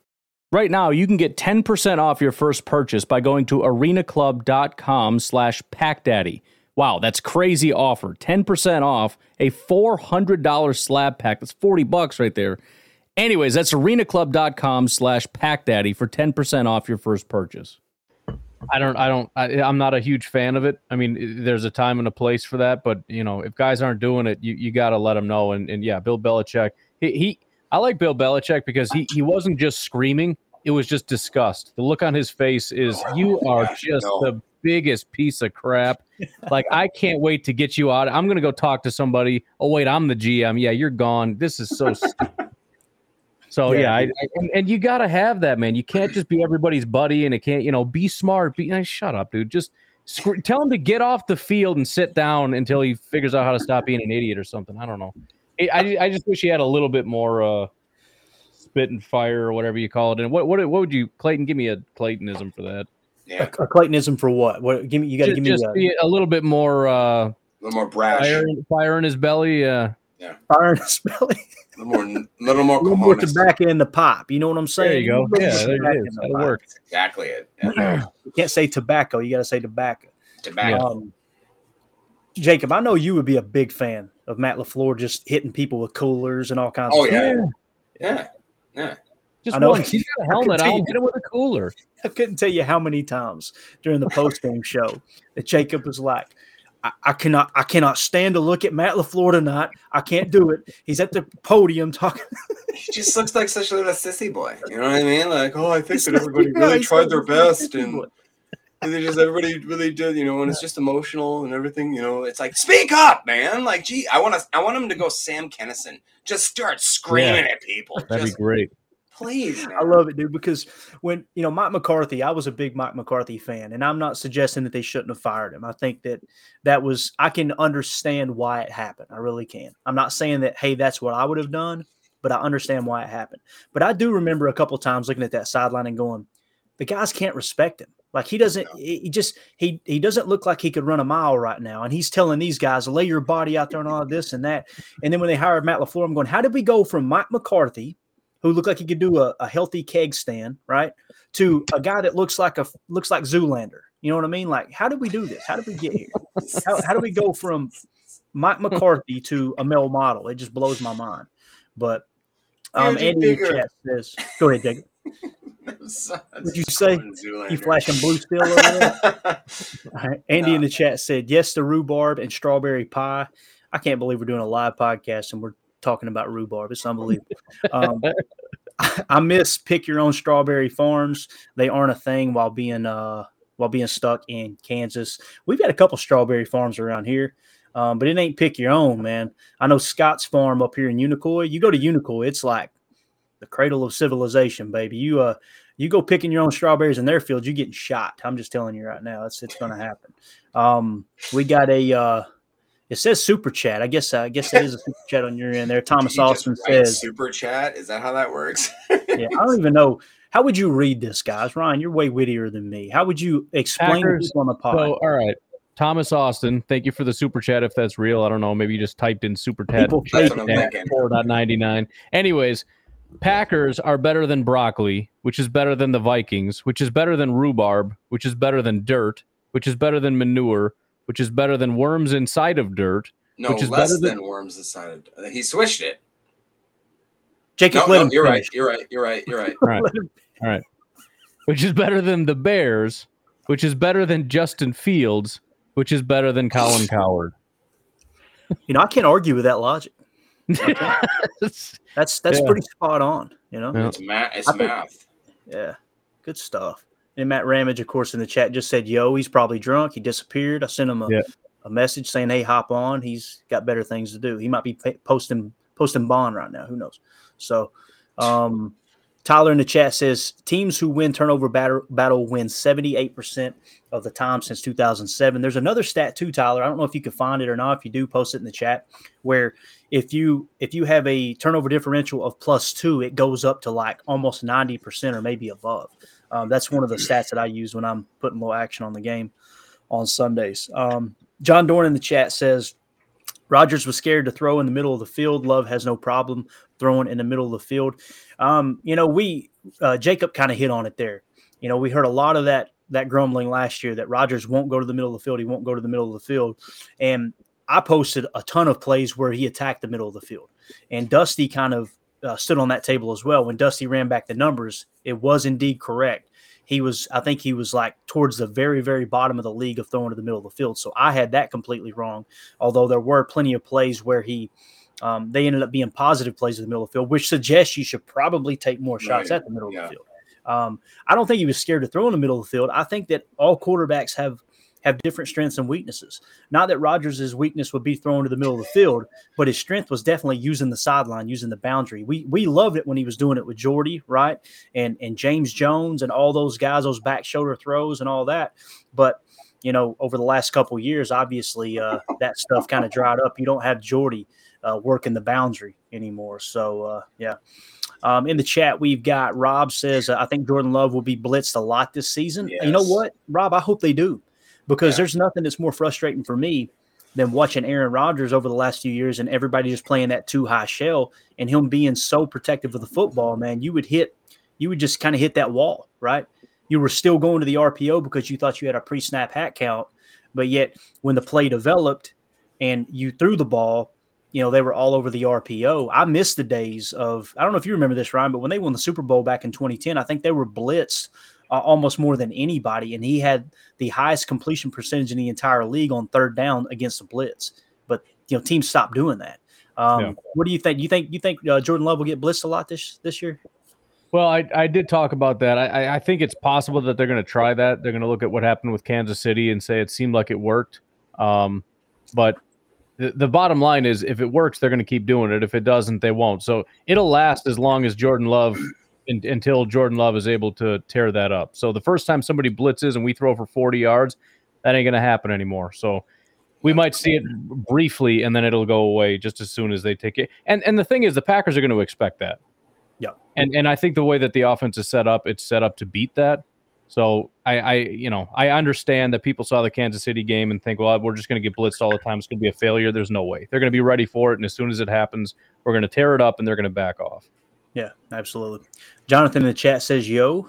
Right now, you can get ten percent off your first purchase by going to arena club dot com slash packdaddy. Wow, that's crazy offer. ten percent off a four hundred dollars slab pack. That's forty bucks right there. Anyways, that's arena club dot com slash packdaddy for ten percent off your first purchase. I don't, I don't, I, I'm not a huge fan of it. I mean, there's a time and a place for that, but you know, if guys aren't doing it, you, you got to let them know. And, and yeah, Bill Belichick, he, he, I like Bill Belichick because he, he wasn't just screaming. It was just disgust. The look on his face is you are just no. the biggest piece of crap. Like, I can't wait to get you out. I'm going to go talk to somebody. Oh, wait, I'm the G M. Yeah, you're gone. This is so stupid. So, yeah, yeah I, I, and, and you got to have that, man. You can't just be everybody's buddy and it can't, you know, be smart. Be nice. Shut up, dude. Just sc- tell him to get off the field and sit down until he figures out how to stop being an idiot or something. I don't know. I, I, I just wish he had a little bit more uh, spit and fire or whatever you call it. And what, what, what would you, Clayton, give me a Claytonism for that. Yeah. A, a Claytonism for what? What? Give me. You got to give me just a, be a little bit more. Uh, a little more brash. Fire, fire in his belly. Uh, yeah. Fire in his belly. A little more. A little more. A little more tobacco in the pop. You know what I'm saying? There you go. Yeah, there it is. That'll work. That's exactly it. Yeah. You can't say tobacco. You got to say tobacco. Tobacco. Um, Jacob, I know you would be a big fan of Matt LaFleur just hitting people with coolers and all kinds. Oh, of stuff. Yeah. Yeah. Yeah. Yeah. Just once. He's got a helmet. I'll hit him with a cooler. I couldn't tell you how many times during the post-game show that Jacob was like, I, I cannot I cannot stand to look at Matt LaFleur tonight. I can't do it. He's at the podium talking. He just looks like such a little sissy boy. You know what I mean? Like, oh, I think that everybody really tried their best. And they just everybody really did, you know, and it's just emotional and everything. You know, it's like, speak up, man. Like, gee, I want to, I want him to go Sam Kinison. Just start screaming yeah, at people. That'd just, be great. Please. Man. I love it, dude, because when, you know, Mike McCarthy, I was a big Mike McCarthy fan, and I'm not suggesting that they shouldn't have fired him. I think that that was, I can understand why it happened. I really can. I'm not saying that, hey, that's what I would have done, but I understand why it happened. But I do remember a couple of times looking at that sideline and going, the guys can't respect him. Like he doesn't, he just, he, he doesn't look like he could run a mile right now. And he's telling these guys, lay your body out there and all this and that. And then when they hired Matt LaFleur, I'm going, how did we go from Mike McCarthy, who looked like he could do a, a healthy keg stand, right, to a guy that looks like a, looks like Zoolander? You know what I mean? Like, how did we do this? How did we get here? How, how do we go from Mike McCarthy to a male model? It just blows my mind. But um, Andy Chat says, go ahead, Jacob. Would you say you flashing blue still over there? All right. Andy nah, in the chat said, yes to rhubarb and strawberry pie. I can't believe we're doing a live podcast and we're talking about rhubarb. It's unbelievable. um, I, I miss pick your own strawberry farms. They aren't a thing while being uh, while being stuck in Kansas. We've got a couple strawberry farms around here. Um, but it ain't pick your own, man. I know Scott's farm up here in Unicoi. You go to Unicoi, it's like the cradle of civilization, baby. You uh, you go picking your own strawberries in their field, you're getting shot. I'm just telling you right now, it's it's going to happen. Um, we got a uh, it says super chat. I guess I guess it is a super chat on your end there. Thomas Austin says super chat. Is that how that works? Yeah, I don't even know. How would you read this, guys? Ryan, you're way wittier than me. How would you explain Packers, this on the pod? So, all right. Thomas Austin, thank you for the super chat. If that's real, I don't know. Maybe you just typed in super chat. four ninety-nine. Anyways, Packers are better than broccoli, which is better than the Vikings, which is better than rhubarb, which is better than dirt, which is better than manure, which is better than worms inside of dirt. No, which is less better than, than worms inside of dirt. He switched it. Jacob, no, no, you're finish. right. You're right. You're right. You're right. All right. All right. Which is better than the Bears, which is better than Justin Fields, which is better than Colin Cowherd. You know, I can't argue with that logic. that's that's, that's yeah. pretty spot on, you know? Yeah. It's, ma- it's think, math. Yeah, good stuff. And Matt Ramage, of course, in the chat just said, yo, he's probably drunk. He disappeared. I sent him a, yeah. a message saying, hey, hop on. He's got better things to do. He might be p- posting posting bond right now. Who knows? So um, Tyler in the chat says, teams who win turnover battle, battle win seventy-eight percent of the time since two thousand seven. There's another stat too, Tyler. I don't know if you can find it or not. If you do, post it in the chat, where if you if you have a turnover differential of plus two, it goes up to like almost ninety percent or maybe above. Um, that's one of the stats that I use when I'm putting a little action on the game on Sundays. Um, John Dorn in the chat says, Rodgers was scared to throw in the middle of the field. Love has no problem throwing in the middle of the field. Um, you know, we uh, Jacob kind of hit on it there. You know, we heard a lot of that that grumbling last year that Rodgers won't go to the middle of the field. He won't go to the middle of the field. And I posted a ton of plays where he attacked the middle of the field. And Dusty kind of uh, stood on that table as well. When Dusty ran back the numbers, it was indeed correct. He was, I think he was like towards the very, very bottom of the league of throwing to the middle of the field. So I had that completely wrong. Although there were plenty of plays where he, um, they ended up being positive plays in the middle of the field, which suggests you should probably take more shots right. at the middle yeah. of the field. Um, I don't think he was scared to throw in the middle of the field. I think that all quarterbacks have, have different strengths and weaknesses. Not that Rodgers' weakness would be thrown to the middle of the field, but his strength was definitely using the sideline, using the boundary. We we loved it when he was doing it with Jordy, right, and and James Jones and all those guys, those back shoulder throws and all that. But, you know, over the last couple of years, obviously uh, that stuff kind of dried up. You don't have Jordy uh, working the boundary anymore. So, uh, yeah. Um, in the chat, we've got Rob says, I think Jordan Love will be blitzed a lot this season. Yes. You know what, Rob, I hope they do. Because yeah. there's nothing that's more frustrating for me than watching Aaron Rodgers over the last few years and everybody just playing that too high shell and him being so protective of the football, man. You would hit, you would just kind of hit that wall, right? You were still going to the R P O because you thought you had a pre-snap hat count, but yet when the play developed and you threw the ball, you know, they were all over the R P O. I miss the days of, I don't know if you remember this, Ryan, but when they won the Super Bowl back in twenty ten, I think they were blitzed Uh, almost more than anybody, and he had the highest completion percentage in the entire league on third down against the blitz. But you know, teams stopped doing that. Um, yeah. What do you think? You think you think uh, Jordan Love will get blitzed a lot this this year? Well, I, I did talk about that. I, I think it's possible that they're going to try that. They're going to look at what happened with Kansas City and say it seemed like it worked. Um, but the, the bottom line is, if it works, they're going to keep doing it. If it doesn't, they won't. So it'll last as long as Jordan Love in, until Jordan Love is able to tear that up. So the first time somebody blitzes and we throw for forty yards, that ain't going to happen anymore. So we might see it briefly, and then it'll go away just as soon as they take it. And and the thing is, the Packers are going to expect that. Yeah. And and I think the way that the offense is set up, it's set up to beat that. So I, I you know, I understand that people saw the Kansas City game and think, well, we're just going to get blitzed all the time. It's going to be a failure. There's no way. They're going to be ready for it, and as soon as it happens, we're going to tear it up, and they're going to back off. Yeah, absolutely. Jonathan in the chat says, yo.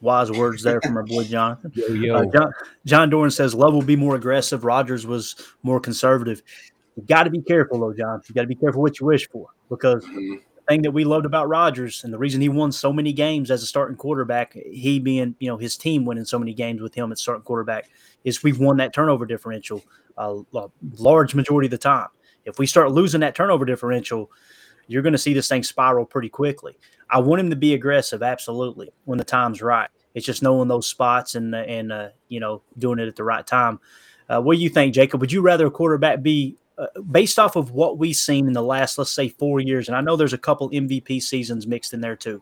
Wise words there from our boy Jonathan. Yo, yo. Uh, John, John Doran says, Love will be more aggressive. Rodgers was more conservative. You got to be careful, though, John. You got to be careful what you wish for, because mm-hmm. – thing that we loved about Rodgers and the reason he won so many games as a starting quarterback, he being, you know, his team winning so many games with him at starting quarterback, is we've won that turnover differential a large majority of the time. If we start losing that turnover differential, you're going to see this thing spiral pretty quickly. I want him to be aggressive, absolutely, when the time's right. It's just knowing those spots and, and uh, you know, doing it at the right time. Uh, what do you think, Jacob? Would you rather a quarterback be Uh, based off of what we've seen in the last, let's say, four years, and I know there's a couple M V P seasons mixed in there too,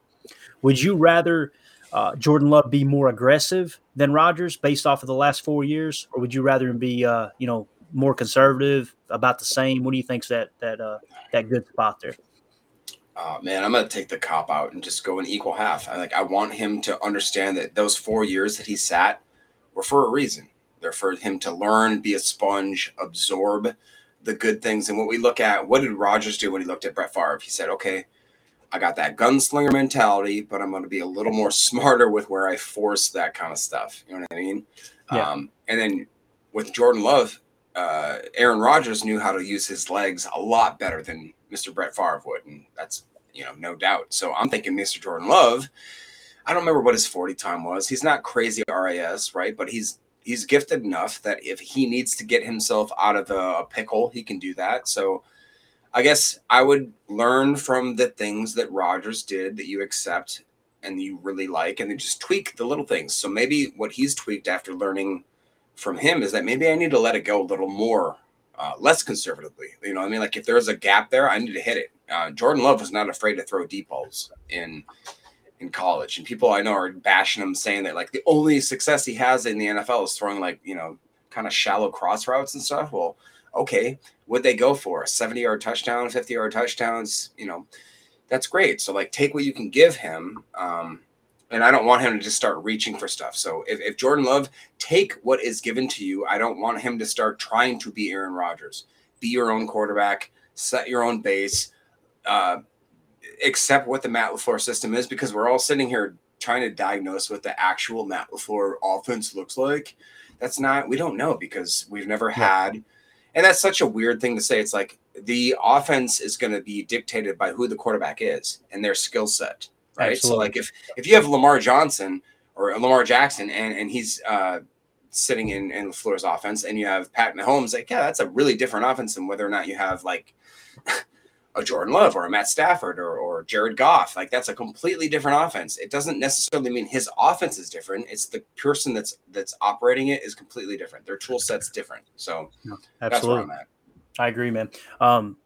would you rather uh, Jordan Love be more aggressive than Rodgers based off of the last four years, or would you rather him be, uh, you know, more conservative, about the same? What do you think's that that uh, that good spot there? Uh, man, I'm going to take the cop out and just go an equal half. I like I want him to understand that those four years that he sat were for a reason. They're for him to learn, be a sponge, absorb the good things. And what we look at, what did Rodgers do when he looked at Brett Favre? He said, okay, I got that gunslinger mentality, but I'm going to be a little more smarter with where I force that kind of stuff. You know what I mean? Yeah. Um, and then with Jordan Love, uh, Aaron Rodgers knew how to use his legs a lot better than Mister Brett Favre would. And that's, you know, no doubt. So I'm thinking Mister Jordan Love, I don't remember what his forty time was. He's not crazy R A S, right? But he's, He's gifted enough that if he needs to get himself out of a pickle, he can do that. So I guess I would learn from the things that Rodgers did that you accept and you really like, and then just tweak the little things. So maybe what he's tweaked after learning from him is that maybe I need to let it go a little more, uh, less conservatively. You know what I mean? Like if there's a gap there, I need to hit it. Uh, Jordan Love was not afraid to throw deep balls in – in college, and people I know are bashing him, saying that like the only success he has in the N F L is throwing like, you know, kind of shallow cross routes and stuff. Well, okay, what'd they go for? A seventy yard touchdown, fifty yard touchdowns, you know, that's great. So like take what you can give him. Um, and I don't want him to just start reaching for stuff. So if, if Jordan Love, take what is given to you. I don't want him to start trying to be Aaron Rodgers. Be your own quarterback, set your own base, uh, accept what the Matt LaFleur system is, because we're all sitting here trying to diagnose what the actual Matt LaFleur offense looks like. That's not, we don't know, because we've never had, and that's such a weird thing to say. It's like the offense is going to be dictated by who the quarterback is and their skill set, right? Absolutely. So like if, if you have Lamar Johnson or Lamar Jackson and, and he's uh, sitting in, in LaFleur's offense, and you have Pat Mahomes, like, yeah, that's a really different offense than whether or not you have like a Jordan Love or a Matt Stafford or, or Jared Goff. Like that's a completely different offense. It doesn't necessarily mean his offense is different. It's the person that's, that's operating it is completely different. Their tool set's different. So yeah, that's where I'm at. I agree, man. Um,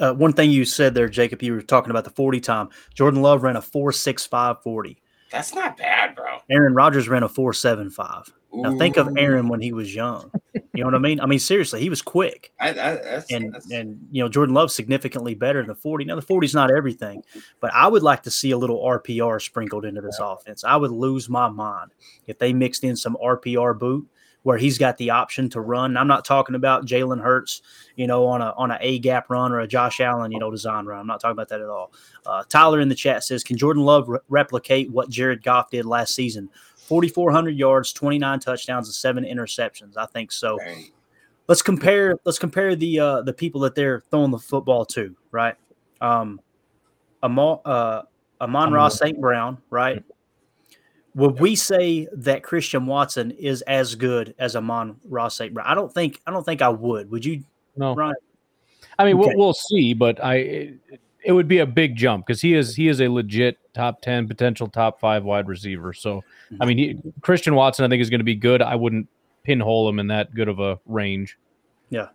uh, one thing you said there, Jacob, you were talking about the forty time. Jordan Love ran a four six five forty. That's not bad, bro. Aaron Rodgers ran a four seven five. Now think of Aaron when he was young. You know what I mean? I mean, seriously, he was quick. I, I, that's, and, that's... and, you know, Jordan Love's significantly better than the forty. Now, the forty is not everything, but I would like to see a little R P R sprinkled into this yeah. offense. I would lose my mind if they mixed in some R P R boot where he's got the option to run. I'm not talking about Jalen Hurts, you know, on a on an A-gap run or a Josh Allen, you know, design run. I'm not talking about that at all. Uh, Tyler in the chat says, can Jordan Love re- replicate what Jared Goff did last season? forty-four hundred yards, twenty-nine touchdowns, and seven interceptions. I think so. Dang. Let's compare. Let's compare the uh, the people that they're throwing the football to, right? Um, Amon, uh, Amon-Ra Saint Brown, right? Would we say that Christian Watson is as good as Amon-Ra Saint Brown? I don't think. I don't think I would. Would you? No. Ryan? I mean, okay. we'll, we'll see, but I it, it would be a big jump because he is he is a legit top ten, potential top five wide receiver. So, I mean, he, Christian Watson, I think, is going to be good. I wouldn't pinhole him in that good of a range. Yeah.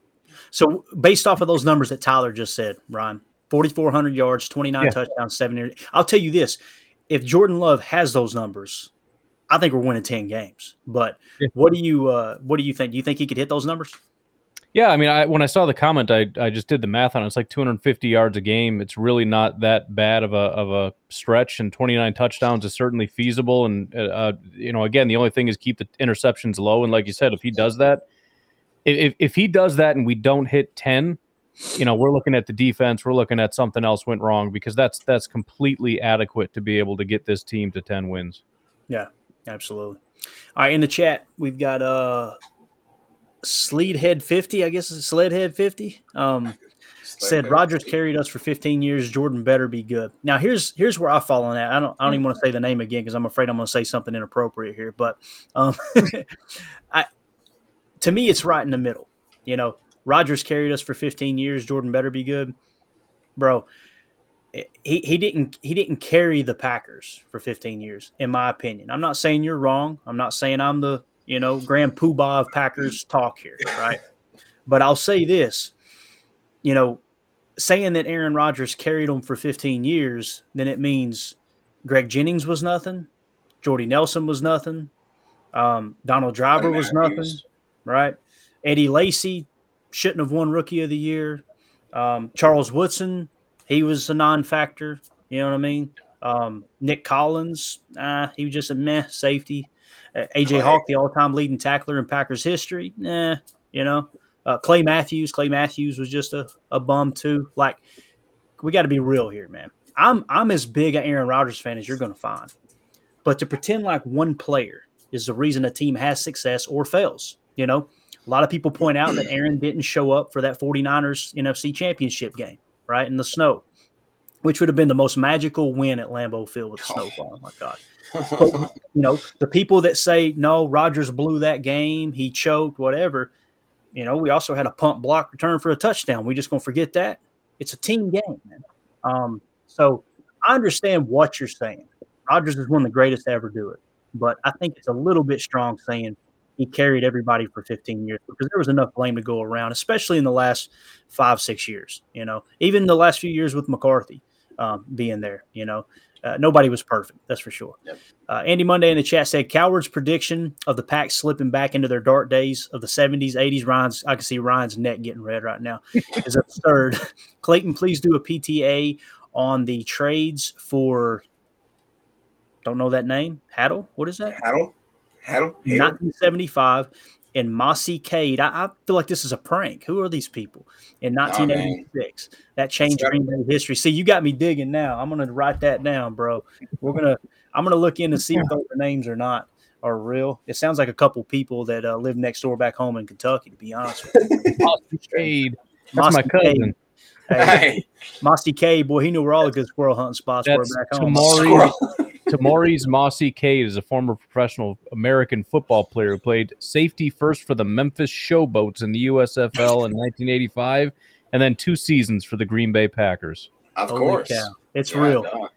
So, based off of those numbers that Tyler just said, Ryan, forty-four hundred yards, twenty-nine yeah. touchdowns, seven. I'll tell you this. if Jordan Love has those numbers, I think we're winning ten games. But yeah. what do you uh, what do you think? Do you think he could hit those numbers? Yeah, I mean, I, when I saw the comment, I, I just did the math on it. It's like two hundred fifty yards a game. It's really not that bad of a of a stretch, and twenty-nine touchdowns is certainly feasible. And uh, you know, again, the only thing is keep the interceptions low. And like you said, if he does that, if if he does that, and we don't hit ten, you know, we're looking at the defense. We're looking at something else went wrong, because that's that's completely adequate to be able to get this team to ten wins. Yeah, absolutely. All right, in the chat, we've got uh. Sleedhead fifty, I guess it's Sledhead fifty, um, said Rodgers carried us for fifteen years. Jordan better be good. Now here's here's where I fall on that. I don't I don't even want to say the name again because I'm afraid I'm going to say something inappropriate here. But um, I, to me, it's right in the middle. You know, Rodgers carried us for fifteen years. Jordan better be good, bro. He he didn't he didn't carry the Packers for fifteen years, in my opinion. I'm not saying you're wrong. I'm not saying I'm the You know, grand poobah of Packers talk here, right? But I'll say this, you know, saying that Aaron Rodgers carried them for fifteen years, then it means Greg Jennings was nothing, Jordy Nelson was nothing, um, Donald Driver was nothing, right? Eddie Lacy shouldn't have won Rookie of the Year. Um, Charles Woodson, he was a non-factor, you know what I mean? Um, Nick Collins, uh, he was just a meh safety. Uh, A J Clay. Hawk, the all-time leading tackler in Packers history. Nah, you know, uh, Clay Matthews. Clay Matthews was just a, a bum too. Like, we got to be real here, man. I'm I'm as big an Aaron Rodgers fan as you're going to find, but to pretend like one player is the reason a team has success or fails, you know, a lot of people point out that Aaron didn't show up for that 49ers N F C Championship game, right, in the snow, which would have been the most magical win at Lambeau Field with snowfall. Oh my God. But, you know, the people that say, no, Rodgers blew that game, he choked, whatever, you know, we also had a punt block return for a touchdown. We just going to forget that? It's a team game, man. Um, so I understand what you're saying. Rodgers is one of the greatest to ever do it. But I think it's a little bit strong saying he carried everybody for fifteen years, because there was enough blame to go around, especially in the last five, six years, you know, even the last few years with McCarthy um, being there, you know. Uh, nobody was perfect, that's for sure. Yep. Uh, Andy Monday in the chat said, Cowherd's prediction of the Pack slipping back into their dark days of the seventies, eighties. Ryan's, I can see Ryan's neck getting red right now, is absurd. Clayton, please do a P T A on the trades for, don't know that name, Haddle? What is that? Haddle? Haddle? nineteen seventy-five and Mossy Cade. I, I feel like this is a prank. Who are these people? In nineteen eighty-six, oh, that changed Green Bay history. See, you got me digging now. I'm gonna write that down, bro. We're gonna, I'm gonna look in to see if those names are not are real. It sounds like a couple people that uh, live next door back home in Kentucky. To be honest with you, Mossy Cade, that's Mossy my cousin. Cade. Hey, hey. Mossy Cade, boy, he knew where all the good squirrel hunting spots that's were back home. Tomorrow. Tamori's Mossy Cade is a former professional American football player who played safety first for the Memphis Showboats in the U S F L in nineteen eighty-five, and then two seasons for the Green Bay Packers. Of Holy course. Cow. It's yeah, real. No.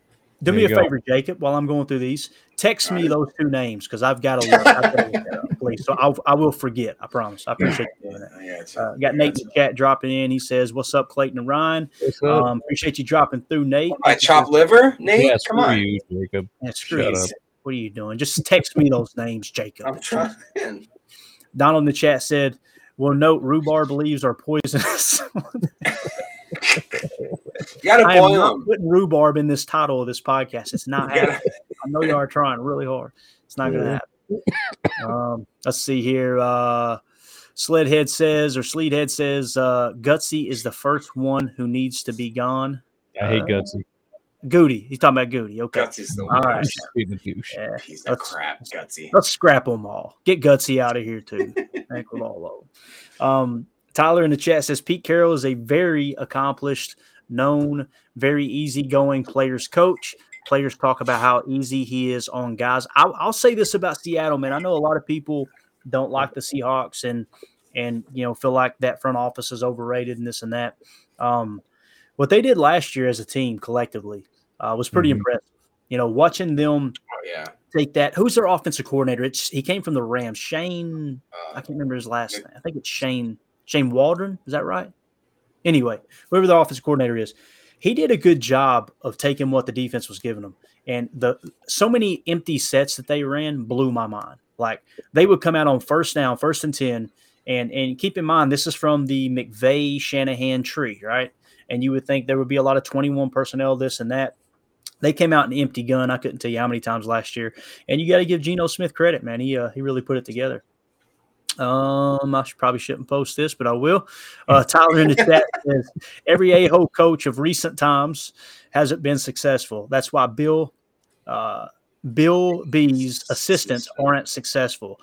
Do there me a go. favor, Jacob, while I'm going through these. Text All me right. those two names, because I've got to look, I've got to look that up, please. So I'll, I will forget, I promise. I appreciate you doing that. Uh, got Nate in the chat dropping in. He says, what's up, Clayton and Ryan? Um, Appreciate you dropping through, Nate. My chopped liver, Nate? Yeah, Come on. You, Jacob. Yeah, Shut up. What are you doing? Just text me those names, Jacob. I'm trying. Donald in the chat said, well, note, rhubarb leaves are poisonous. You gotta I boil am not them. Putting rhubarb in this title of this podcast. It's not happening. I know you are trying really hard. It's not yeah. going to happen. Um, let's see here. Uh, Sledhead says, or Sleedhead says, uh, Gutsy is the first one who needs to be gone. I hate uh, Gutsy. Goody. He's talking about Goody. Okay. Gutsy's the one. All right. He's the douche. Yeah. He's the let's, crap, Gutsy. Let's scrap them all. Get Gutsy out of here, too. I think we're all over. Um, Tyler in the chat says, Pete Carroll is a very accomplished, known, very easygoing players coach. Players talk about how easy he is on guys. I'll, I'll say this about Seattle, man. I know a lot of people don't like the Seahawks and and you know feel like that front office is overrated and this and that. Um, what they did last year as a team collectively uh, was pretty mm-hmm. impressive. You know, watching them oh, yeah. take that. Who's their offensive coordinator? It's he came from the Rams. Shane, uh, I can't remember his last name. I think it's Shane Shane Waldron. Is that right? Anyway, whoever the offensive coordinator is, he did a good job of taking what the defense was giving him. And the so many empty sets that they ran blew my mind. Like, they would come out on first down, first and ten, and and keep in mind, this is from the McVay-Shanahan tree, right? And you would think there would be a lot of twenty-one personnel, this and that. They came out an empty gun. I couldn't tell you how many times last year. And you got to give Geno Smith credit, man. He uh, he really put it together. Um, I should, probably shouldn't post this, but I will. Uh, Tyler in the chat says, every a-hole coach of recent times hasn't been successful. That's why Bill uh, Bill B's assistants aren't successful.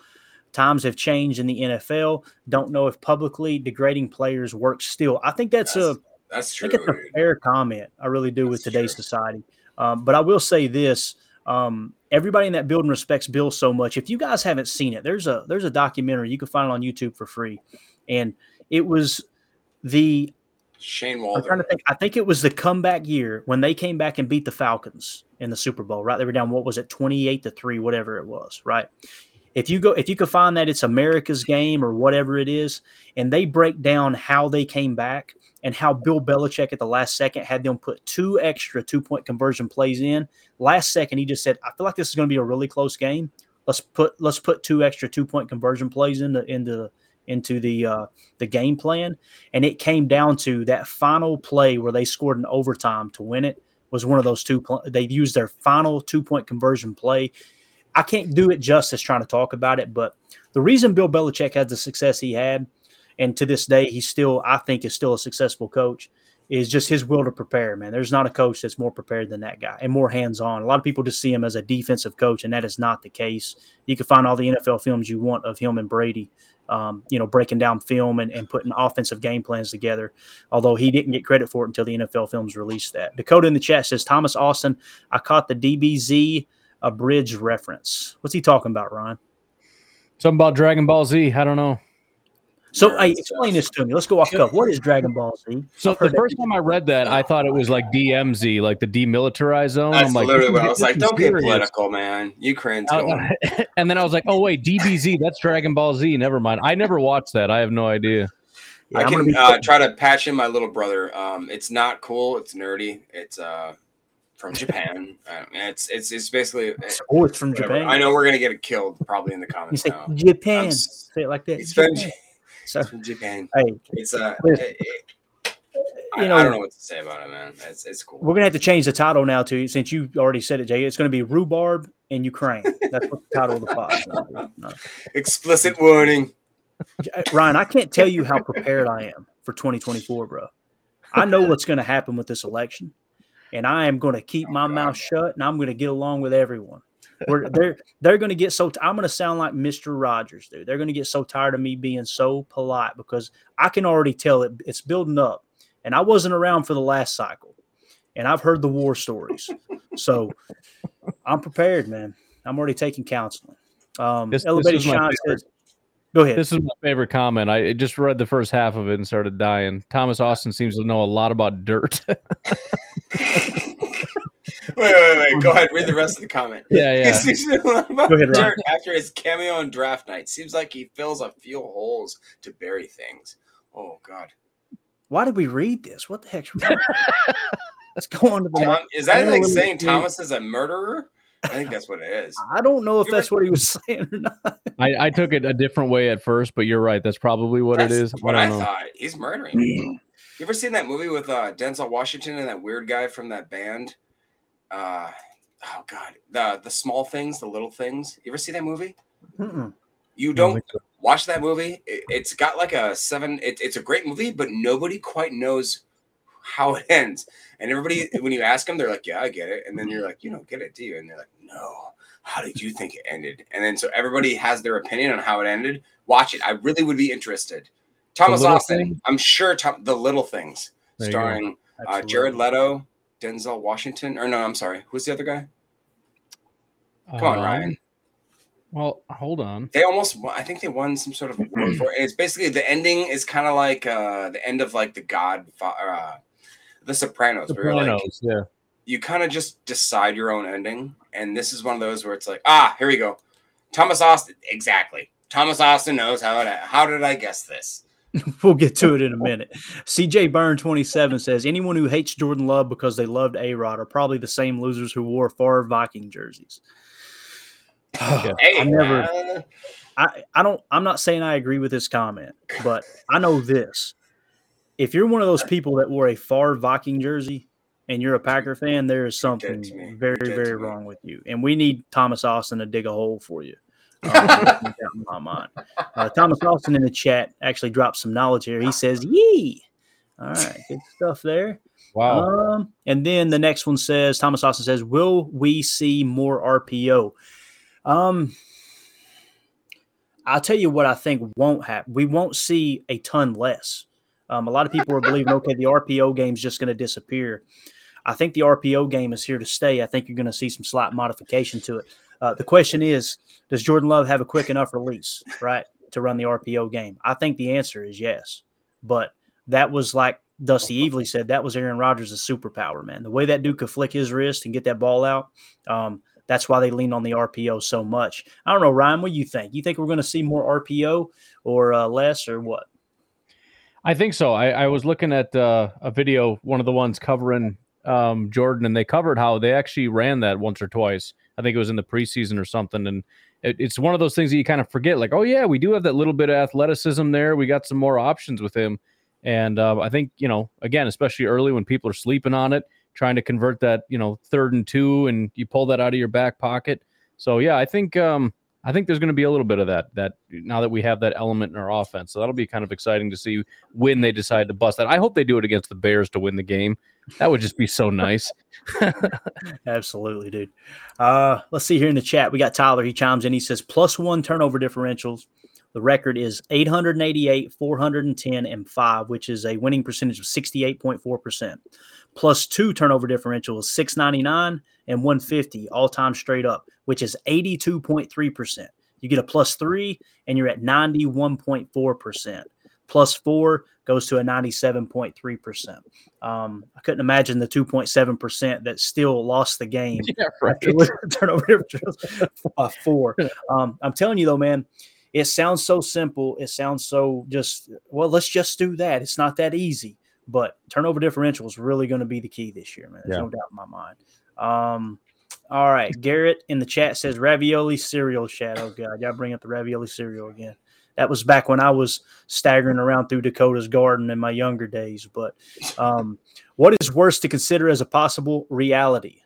Times have changed in the N F L. Don't know if publicly degrading players works still. I think that's, that's a that's true. I think it's a fair comment. I really do that's with today's true. society. Um, but I will say this. Um, everybody in that building respects Bill so much. If you guys haven't seen it, there's a there's a documentary. You can find it on YouTube for free. And it was the Shane Waldron. I'm trying to think, I think it was the comeback year when they came back and beat the Falcons in the Super Bowl, right? They were down, what was it, twenty-eight to three, whatever it was, right? If you go, if you can find that, it's America's Game or whatever it is, and they break down how they came back and how Bill Belichick at the last second had them put two extra two-point conversion plays in. Last second, he just said, I feel like this is going to be a really close game. Let's put let's put two extra two-point conversion plays into into into the uh, the game plan. And it came down to that final play where they scored in overtime to win it was one of those two. Pl- they used their final two-point conversion play. I can't do it justice trying to talk about it, but the reason Bill Belichick had the success he had, and to this day, he's still, I think, is still a successful coach, is just his will to prepare, man. There's not a coach that's more prepared than that guy and more hands-on. A lot of people just see him as a defensive coach, and that is not the case. You can find all the N F L films you want of him and Brady, um, you know, breaking down film and, and putting offensive game plans together, although he didn't get credit for it until the N F L films released that. Dakota in the chat says, Thomas Austin, I caught the D B Z abridged reference. What's he talking about, Ryan? Something about Dragon Ball Z. I don't know. So hey, explain this to me. Let's go off cuff. What is Dragon Ball Z? So the first time I read that, I thought it was like D M Z, like the demilitarized zone. That's I'm like, literally what I was like, don't get political, man. Ukraine's going. And then I was like, oh, wait, D B Z, that's Dragon Ball Z. Never mind. I never watched that. I have no idea. Yeah, I can uh, try to patch in my little brother. Um, it's not cool. It's nerdy. It's uh, from Japan. um, it's, it's it's basically – Oh, it's from whatever. Japan. I know we're going to get killed probably in the comments now. Like, Japan. I'm, Say it like that. It's Japan. Japan. So, Japan. Hey, it's uh, it, it, I, you know, I don't know what to say about it, man. It's it's cool. We're gonna have to change the title now to since you already said it, Jay. It's gonna be Rhubarb and Ukraine. That's what the title of the pod. No, no. Explicit warning. Ryan, I can't tell you how prepared I am for twenty twenty-four, bro. I know what's gonna happen with this election, and I am gonna keep oh, my God. mouth shut, and I'm gonna get along with everyone. We're, they're they're going to get so t- – I'm going to sound like Mister Rogers, dude. They're going to get so tired of me being so polite because I can already tell it. It's building up. And I wasn't around for the last cycle, and I've heard the war stories. So I'm prepared, man. I'm already taking counseling. Um, this, Elevated this Sean says – go ahead. This is my favorite comment. I just read the first half of it and started dying. Thomas Austin seems to know a lot about dirt. Wait, wait, wait. Go ahead. Read the rest of the comment. Yeah, yeah. Go ahead, Ron. After his cameo on draft night, seems like he fills a few holes to bury things. Oh, God. Why did we read this? What the heck? Let's go on to the Tom, Is that like saying Thomas is a murderer? I think that's what it is. I don't know if you're that's right. what he was saying or not. I, I took it a different way at first, but you're right. That's probably what that's it is. What I, I thought. He's murdering people. You ever seen that movie with uh, Denzel Washington and that weird guy from that band? Uh, oh God, the the small things, the little things. You ever see that movie? Mm-mm. You don't watch that movie. It, it's got like a seven. It, it's a great movie, but nobody quite knows how it ends. And everybody, when you ask them, they're like, "Yeah, I get it." And then you're like, "You don't get it, do you?" And they're like, "No. How did you think it ended?" And then so everybody has their opinion on how it ended. Watch it. I really would be interested. Thomas Austin. Thing? I'm sure Tom, the little things, there starring uh, Jared Leto. Denzel Washington, or no, I'm sorry. Who's the other guy? Come uh, on, Ryan. Well, hold on. They almost, won, I think they won some sort of award for it. It's basically the ending is kind of like uh, the end of like the Godfather, uh, the Sopranos. Sopranos, like, yeah. You kind of just decide your own ending, and this is one of those where it's like, ah, here we go. Thomas Austin, exactly. Thomas Austin knows how. It, how did I guess this? We'll get to it in a minute. C J Byrne twenty-seven says, anyone who hates Jordan Love because they loved A-Rod are probably the same losers who wore Favre Viking jerseys. Okay. I never I, I don't I'm not saying I agree with this comment, but I know this. If you're one of those people that wore a Favre Viking jersey and you're a Packer fan, there is something very, very wrong with you. And we need Thomas Austin to dig a hole for you. um, in my mind. Uh, Thomas Austin in the chat actually dropped some knowledge here. He says, yee. All right, good stuff there. Wow. Um, and then the next one says, Thomas Austin says, will we see more R P O? Um, I'll tell you what I think won't happen. We won't see a ton less. Um, a lot of people are believing, okay, the R P O game is just going to disappear. I think the R P O game is here to stay. I think you're going to see some slight modification to it. Uh, the question is, does Jordan Love have a quick enough release, right, to run the R P O game? I think the answer is yes. But that was like Dusty Eadley said, that was Aaron Rodgers' superpower, man. The way that dude could flick his wrist and get that ball out, um, that's why they leaned on the R P O so much. I don't know, Ryan, what do you think? You think we're going to see more R P O or uh, less or what? I think so. I, I was looking at uh, a video, one of the ones covering um, Jordan, and they covered how they actually ran that once or twice. I think it was in the preseason or something. And it, it's one of those things that you kind of forget, like, oh, yeah, we do have that little bit of athleticism there. We got some more options with him. And uh, I think, you know, again, especially early when people are sleeping on it, trying to convert that, you know, third and two, and you pull that out of your back pocket. So, yeah, I think um, I think there's going to be a little bit of that, that now that we have that element in our offense. So that'll be kind of exciting to see when they decide to bust that. I hope they do it against the Bears to win the game. That would just be so nice. Absolutely, dude. Uh, let's see here in the chat. We got Tyler. He chimes in. He says, plus one turnover differentials. The record is eight hundred eighty-eight, four hundred ten, and five, which is a winning percentage of sixty-eight point four percent. Plus two turnover differential is six ninety-nine and one fifty, all-time straight up, which is eighty-two point three percent. You get a plus three, and you're at ninety-one point four percent. Plus four goes to a ninety-seven point three percent. Um, I couldn't imagine the two point seven percent that still lost the game. Yeah, right. Turnover by four. Um, I'm telling you, though, man, it sounds so simple. It sounds so just, well, let's just do that. It's not that easy. But turnover differential is really going to be the key this year, man. There's yeah. no doubt in my mind. Um, all right. Garrett in the chat says, ravioli cereal shadow. God, y'all bring up the ravioli cereal again. That was back when I was staggering around through Dakota's garden in my younger days. But um, what is worse to consider as a possible reality?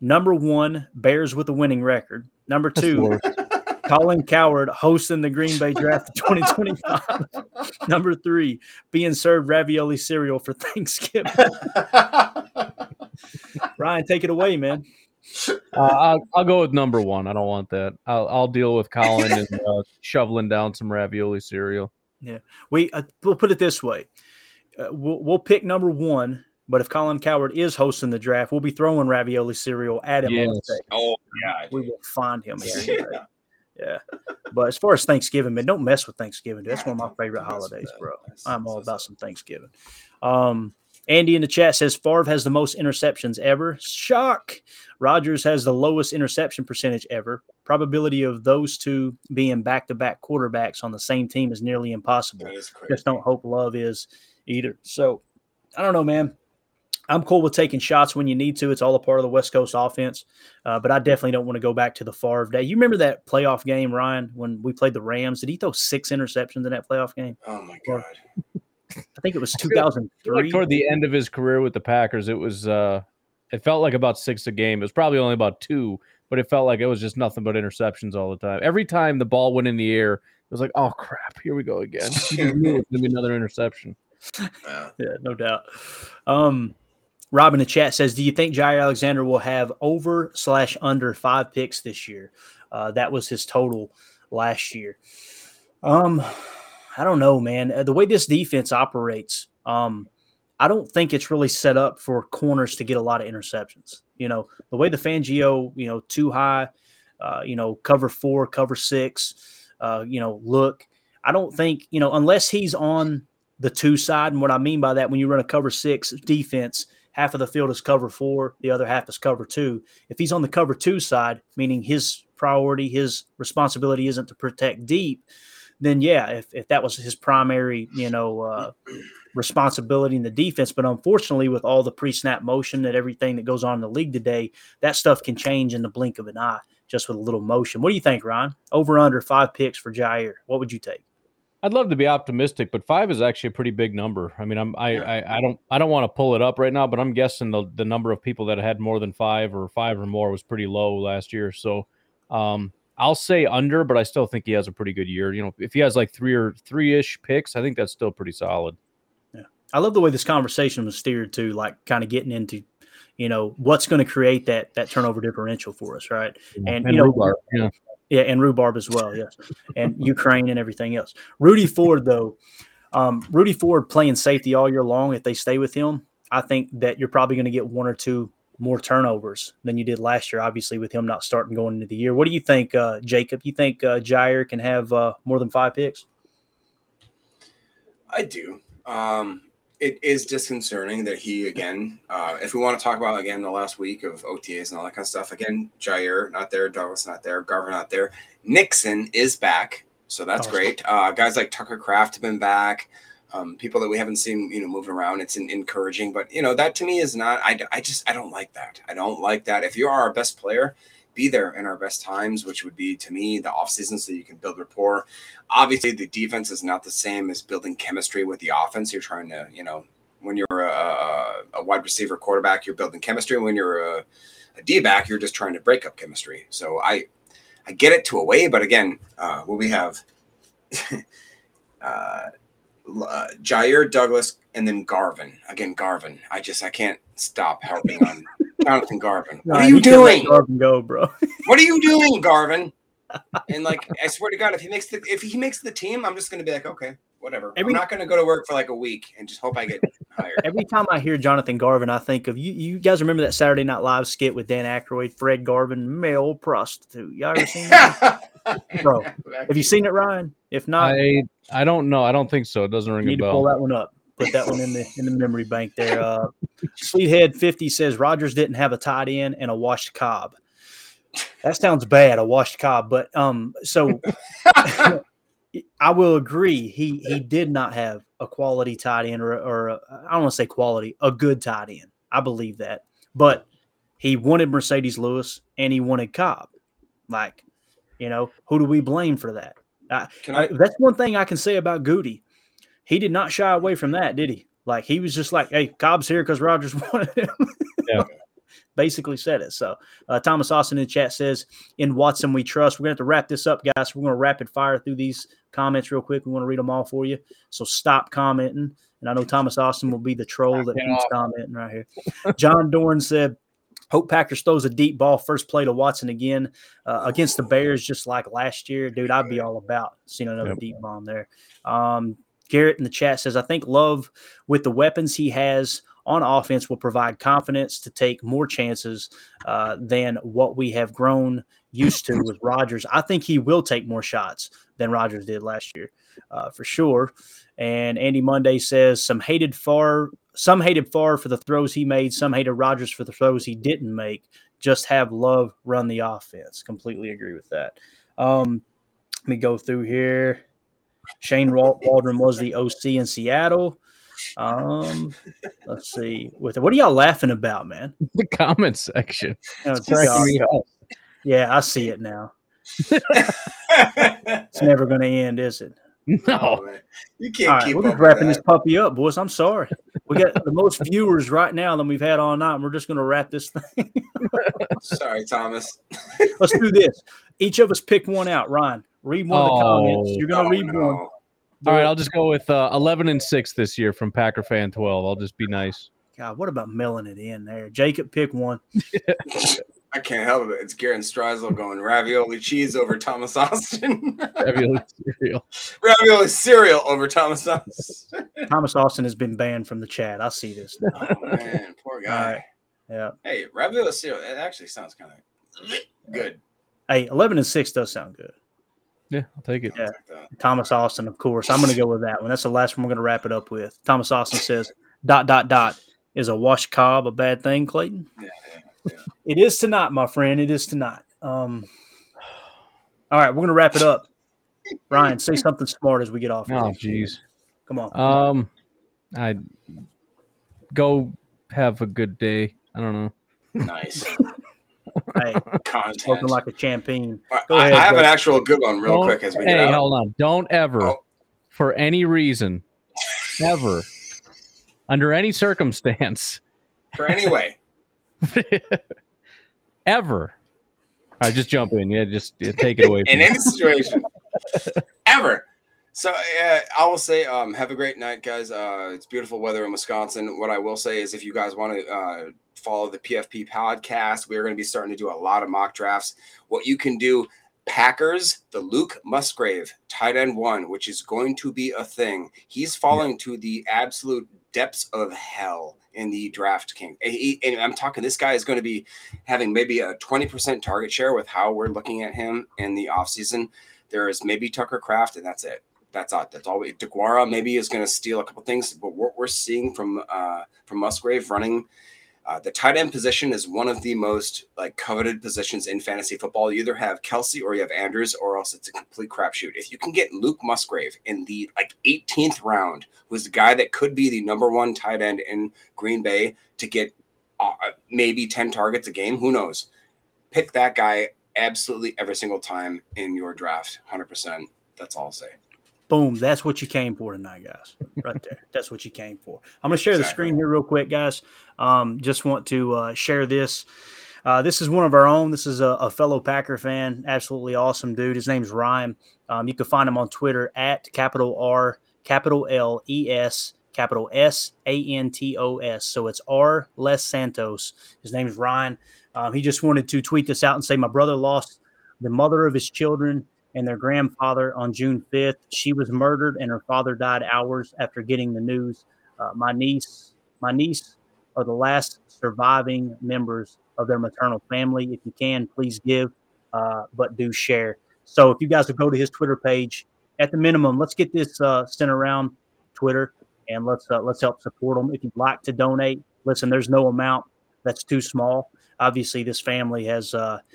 Number one, Bears with a winning record. Number two, Colin Cowherd hosting the Green Bay Draft of twenty twenty-five. Number three, being served ravioli cereal for Thanksgiving. Ryan, take it away, man. Uh, I'll, I'll go with number one. I don't want that. I'll, I'll deal with Colin and uh, shoveling down some ravioli cereal. Yeah, we uh, we'll put it this way: uh, we'll, we'll pick number one. But if Colin Cowherd is hosting the draft, we'll be throwing ravioli cereal at him. Yes. Oh yeah, we will find him. Here yeah. yeah. But as far as Thanksgiving, man, don't mess with Thanksgiving, dude. That's one of my favorite holidays, bro. I'm all about some Thanksgiving. Um, Andy in the chat says Favre has the most interceptions ever. Shock. Rodgers has the lowest interception percentage ever. Probability of those two being back-to-back quarterbacks on the same team is nearly impossible. Is Just don't hope Love is either. So, I don't know, man. I'm cool with taking shots when you need to. It's all a part of the West Coast offense. Uh, but I definitely don't want to go back to the Favre day. You remember that playoff game, Ryan, when we played the Rams? Did he throw six interceptions in that playoff game? Oh, my God. I think it was two thousand three. Like toward the end of his career with the Packers, it was uh, it felt like about six a game. It was probably only about two, but it felt like it was just nothing but interceptions all the time. Every time the ball went in the air, it was like, oh, crap, here we go again. It's going to be another interception. Yeah, no doubt. Um, Rob in the chat says, do you think Jaire Alexander will have over slash under five picks this year? Uh, that was his total last year. Um. I don't know, man. The way this defense operates, um, I don't think it's really set up for corners to get a lot of interceptions. You know, the way the Fangio, you know, too high, uh, you know, cover four, cover six, uh, you know, look. I don't think, you know, unless he's on the two side, and what I mean by that, when you run a cover six defense, half of the field is cover four, the other half is cover two. If he's on the cover two side, meaning his priority, his responsibility isn't to protect deep, then yeah, if, if that was his primary, you know, uh, responsibility in the defense. But unfortunately, with all the pre-snap motion and everything that goes on in the league today, that stuff can change in the blink of an eye just with a little motion. What do you think, Ryan? Over under five picks for Jaire. What would you take? I'd love to be optimistic, but five is actually a pretty big number. I mean, I'm, I, I, I don't, I don't want to pull it up right now, but I'm guessing the, the number of people that had more than five or five or more was pretty low last year. So um, I'll say under, but I still think he has a pretty good year. You know, if he has like three or three ish picks, I think that's still pretty solid. Yeah. I love the way this conversation was steered to, like, kind of getting into, you know, what's going to create that, that turnover differential for us. Right. Yeah. And, and, you know, Rubar, yeah. Yeah, and rhubarb as well, yes, and Ukraine and everything else. Rudy Ford, though, um, Rudy Ford playing safety all year long, if they stay with him, I think that you're probably going to get one or two more turnovers than you did last year, obviously, with him not starting going into the year. What do you think, uh, Jacob? You think uh, Jaire can have uh, more than five picks? I do. Um, it is disconcerting that he, again, uh, if we want to talk about, again, the last week of O T As and all that kind of stuff, again, Jaire not there, Douglas not there, Garver not there. Nixon is back, so that's awesome. Great. Uh, guys like Tucker Kraft have been back, um, people that we haven't seen, you know, moving around. It's encouraging, but, you know, that to me is not – I I just – I don't like that. I don't like that. If you are our best player – be there in our best times, which would be, to me, the offseason, so you can build rapport. Obviously, the defense is not the same as building chemistry with the offense. You're trying to, you know, when you're a, a wide receiver quarterback, you're building chemistry. When you're a, a D-back, you're just trying to break up chemistry. So I I get it to a way, but again, uh, what we have, uh, uh, Jaire, Douglas, and then Garvin. Again, Garvin. I just, I can't stop harping on Jonathan Garvin. What are you, you doing? Garvin go, bro. What are you doing, Garvin? And, like, I swear to God, if he makes the if he makes the team, I'm just gonna be like, okay, whatever. Every, I'm not gonna go to work for like a week and just hope I get hired. Every time I hear Jonathan Garvin, I think of you. You guys remember that Saturday Night Live skit with Dan Aykroyd, Fred Garvin, male prostitute? Y'all ever seen that? Bro, have you seen it, Ryan? If not, I I don't know. I don't think so. It doesn't ring a bell. You need to pull that one up. Put that one in the in the memory bank there. Uh, Sleethead fifty says Rodgers didn't have a tight end and a washed Cobb. That sounds bad, a washed Cobb. But um, so I will agree. He he did not have a quality tight end, or or a, I don't want to say quality, a good tight end. I believe that. But he wanted Mercedes Lewis and he wanted Cobb. Like, you know, who do we blame for that? I, Can I- that's one thing I can say about Goody. He did not shy away from that, did he? Like, he was just like, hey, Cobb's here because Rodgers wanted him. Yeah. Basically said it. So uh, Thomas Austin in the chat says, in Watson we trust. We're going to have to wrap this up, guys. We're going to rapid fire through these comments real quick. We want to read them all for you. So stop commenting. And I know Thomas Austin will be the troll that keeps commenting right here. John Dorn said, hope Packers throws a deep ball first play to Watson again uh, against the Bears just like last year. Dude, I'd be all about seeing another yep. deep bomb there. Um Garrett in the chat says, I think Love, with the weapons he has on offense, will provide confidence to take more chances uh, than what we have grown used to with Rodgers. I think he will take more shots than Rodgers did last year uh, for sure. And Andy Monday says, some hated Favre, some hated Favre for the throws he made, some hated Rodgers for the throws he didn't make. Just have Love run the offense. Completely agree with that. Um, let me go through here. Shane Waldron was the O C in Seattle. Um, let's see. With what are y'all laughing about, man? The comment section. You know, yeah, I see it now. It's never going to end, is it? No. Oh, you can't all right, keep we're just wrapping this puppy up, boys. I'm sorry. We got the most viewers right now than we've had all night, and we're just going to wrap this thing. Sorry, Thomas. Let's do this. Each of us pick one out, Ryan. Read one oh, of the comments. You're going to oh, read no. one. All right, I'll just go with uh, eleven and six this year from Packer Fan twelve. I'll just be nice. God, what about milling it in there? Jacob, pick one. I can't help it. It's Garen Streisel going ravioli cheese over Thomas Austin. Ravioli cereal. Ravioli cereal over Thomas Austin. Thomas Austin has been banned from the chat. I see this now. Oh, man. Poor guy. Right. Yeah. Hey, ravioli cereal. It actually sounds kind of good. Hey, eleven and six does sound good. Yeah, I'll take it. Yeah. Thomas Austin, of course. I'm going to go with that one. That's the last one we're going to wrap it up with. Thomas Austin says, dot, dot, dot. Is a wash Cobb a bad thing, Clayton? Yeah, yeah, yeah. It is tonight, my friend. It is tonight. Um, all right, we're going to wrap it up. Ryan, say something smart as we get off. Oh, jeez. Come on. Um, I go have a good day. I don't know. Nice. Hey, looking like a champagne. Go I, ahead, I have bro. an actual good one real don't, quick as we hey, get out. Hey, hold on. Don't ever, oh. for any reason, ever, under any circumstance. For any way. Ever. All right, just jump in. Yeah, just yeah, take it away. In any situation. Ever. So uh, I will say um, have a great night, guys. Uh, it's beautiful weather in Wisconsin. What I will say is if you guys want to uh, follow the P F P podcast, we're going to be starting to do a lot of mock drafts. What you can do, Packers, the Luke Musgrave, tight end one, which is going to be a thing. He's falling to the absolute depths of hell in the draft king. He, and I'm talking, this guy is going to be having maybe a twenty percent target share with how we're looking at him in the offseason. There is maybe Tucker Kraft, and that's it. That's all. That's all. We, DeGuara maybe is going to steal a couple things, but what we're seeing from uh, from Musgrave running, uh, the tight end position is one of the most like coveted positions in fantasy football. You either have Kelsey or you have Andrews, or else it's a complete crapshoot. If you can get Luke Musgrave in the like eighteenth round, who's the guy that could be the number one tight end in Green Bay to get uh, maybe ten targets a game, who knows? Pick that guy absolutely every single time in your draft, one hundred percent. That's all I'll say. Boom. That's what you came for tonight, guys. Right there. That's what you came for. I'm going to share exactly. the screen here real quick, guys. Um, just want to uh, share this. Uh, this is one of our own. This is a, a fellow Packer fan. Absolutely awesome dude. His name's Ryan. Um, you can find him on Twitter at capital R, capital L E S, capital S A N T O S. So it's R Les Santos. His name's Ryan. Um, he just wanted to tweet this out and say, my brother lost the mother of his children and their grandfather on June fifth. She was murdered, and her father died hours after getting the news. Uh, my niece, my niece are the last surviving members of their maternal family. If you can, please give, uh, but do share. So if you guys would go to his Twitter page, at the minimum, let's get this uh, sent around Twitter, and let's uh, let's help support them. If you'd like to donate, listen, there's no amount that's too small. Obviously, this family has uh, –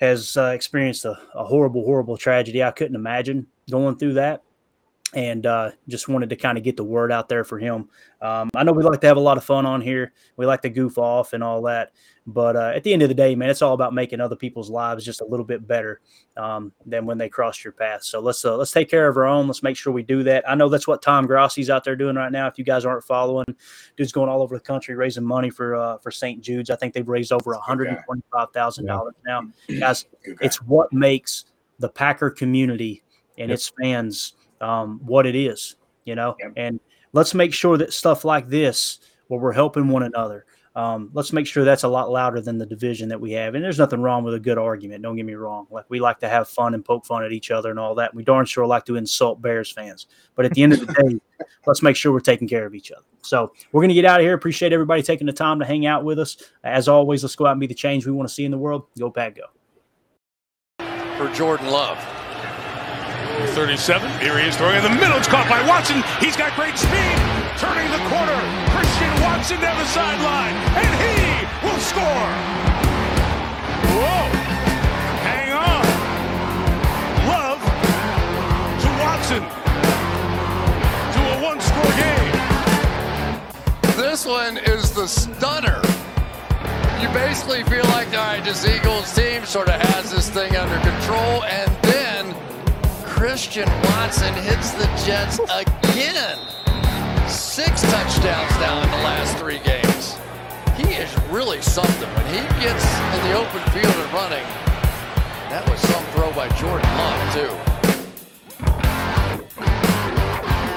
has uh, experienced a, a horrible, horrible tragedy. I couldn't imagine going through that, and uh, just wanted to kind of get the word out there for him. Um, I know we like to have a lot of fun on here. We like to goof off and all that, but uh, at the end of the day, man, it's all about making other people's lives just a little bit better um, than when they cross your path. So let's uh, let's take care of our own. Let's make sure we do that. I know that's what Tom Grassi's out there doing right now. If you guys aren't following, dude's going all over the country raising money for uh, for Saint Jude's. I think they've raised over one hundred twenty-five thousand dollars yeah. now. Guys, it's what makes the Packer community and yep. its fans um, what it is, you know, yep. and let's make sure that stuff like this, where we're helping one another, um, let's make sure that's a lot louder than the division that we have. And there's nothing wrong with a good argument. Don't get me wrong. Like, we like to have fun and poke fun at each other and all that. We darn sure like to insult Bears fans, but at the end of the day, let's make sure we're taking care of each other. So we're going to get out of here. Appreciate everybody taking the time to hang out with us. As always, let's go out and be the change we want to see in the world. Go Pack, go. For Jordan Love. thirty-seven, here he is throwing in the middle, it's caught by Watson, he's got great speed, turning the corner, Christian Watson down the sideline, and he will score! Whoa! Hang on! Love to Watson, to a one-score game. This one is the stunner. You basically feel like, all right, this Eagles team sort of has this thing under control, and then Christian Watson hits the Jets again. Six touchdowns now in the last three games. He is really something. When he gets in the open field and running, that was some throw by Jordan Love, too.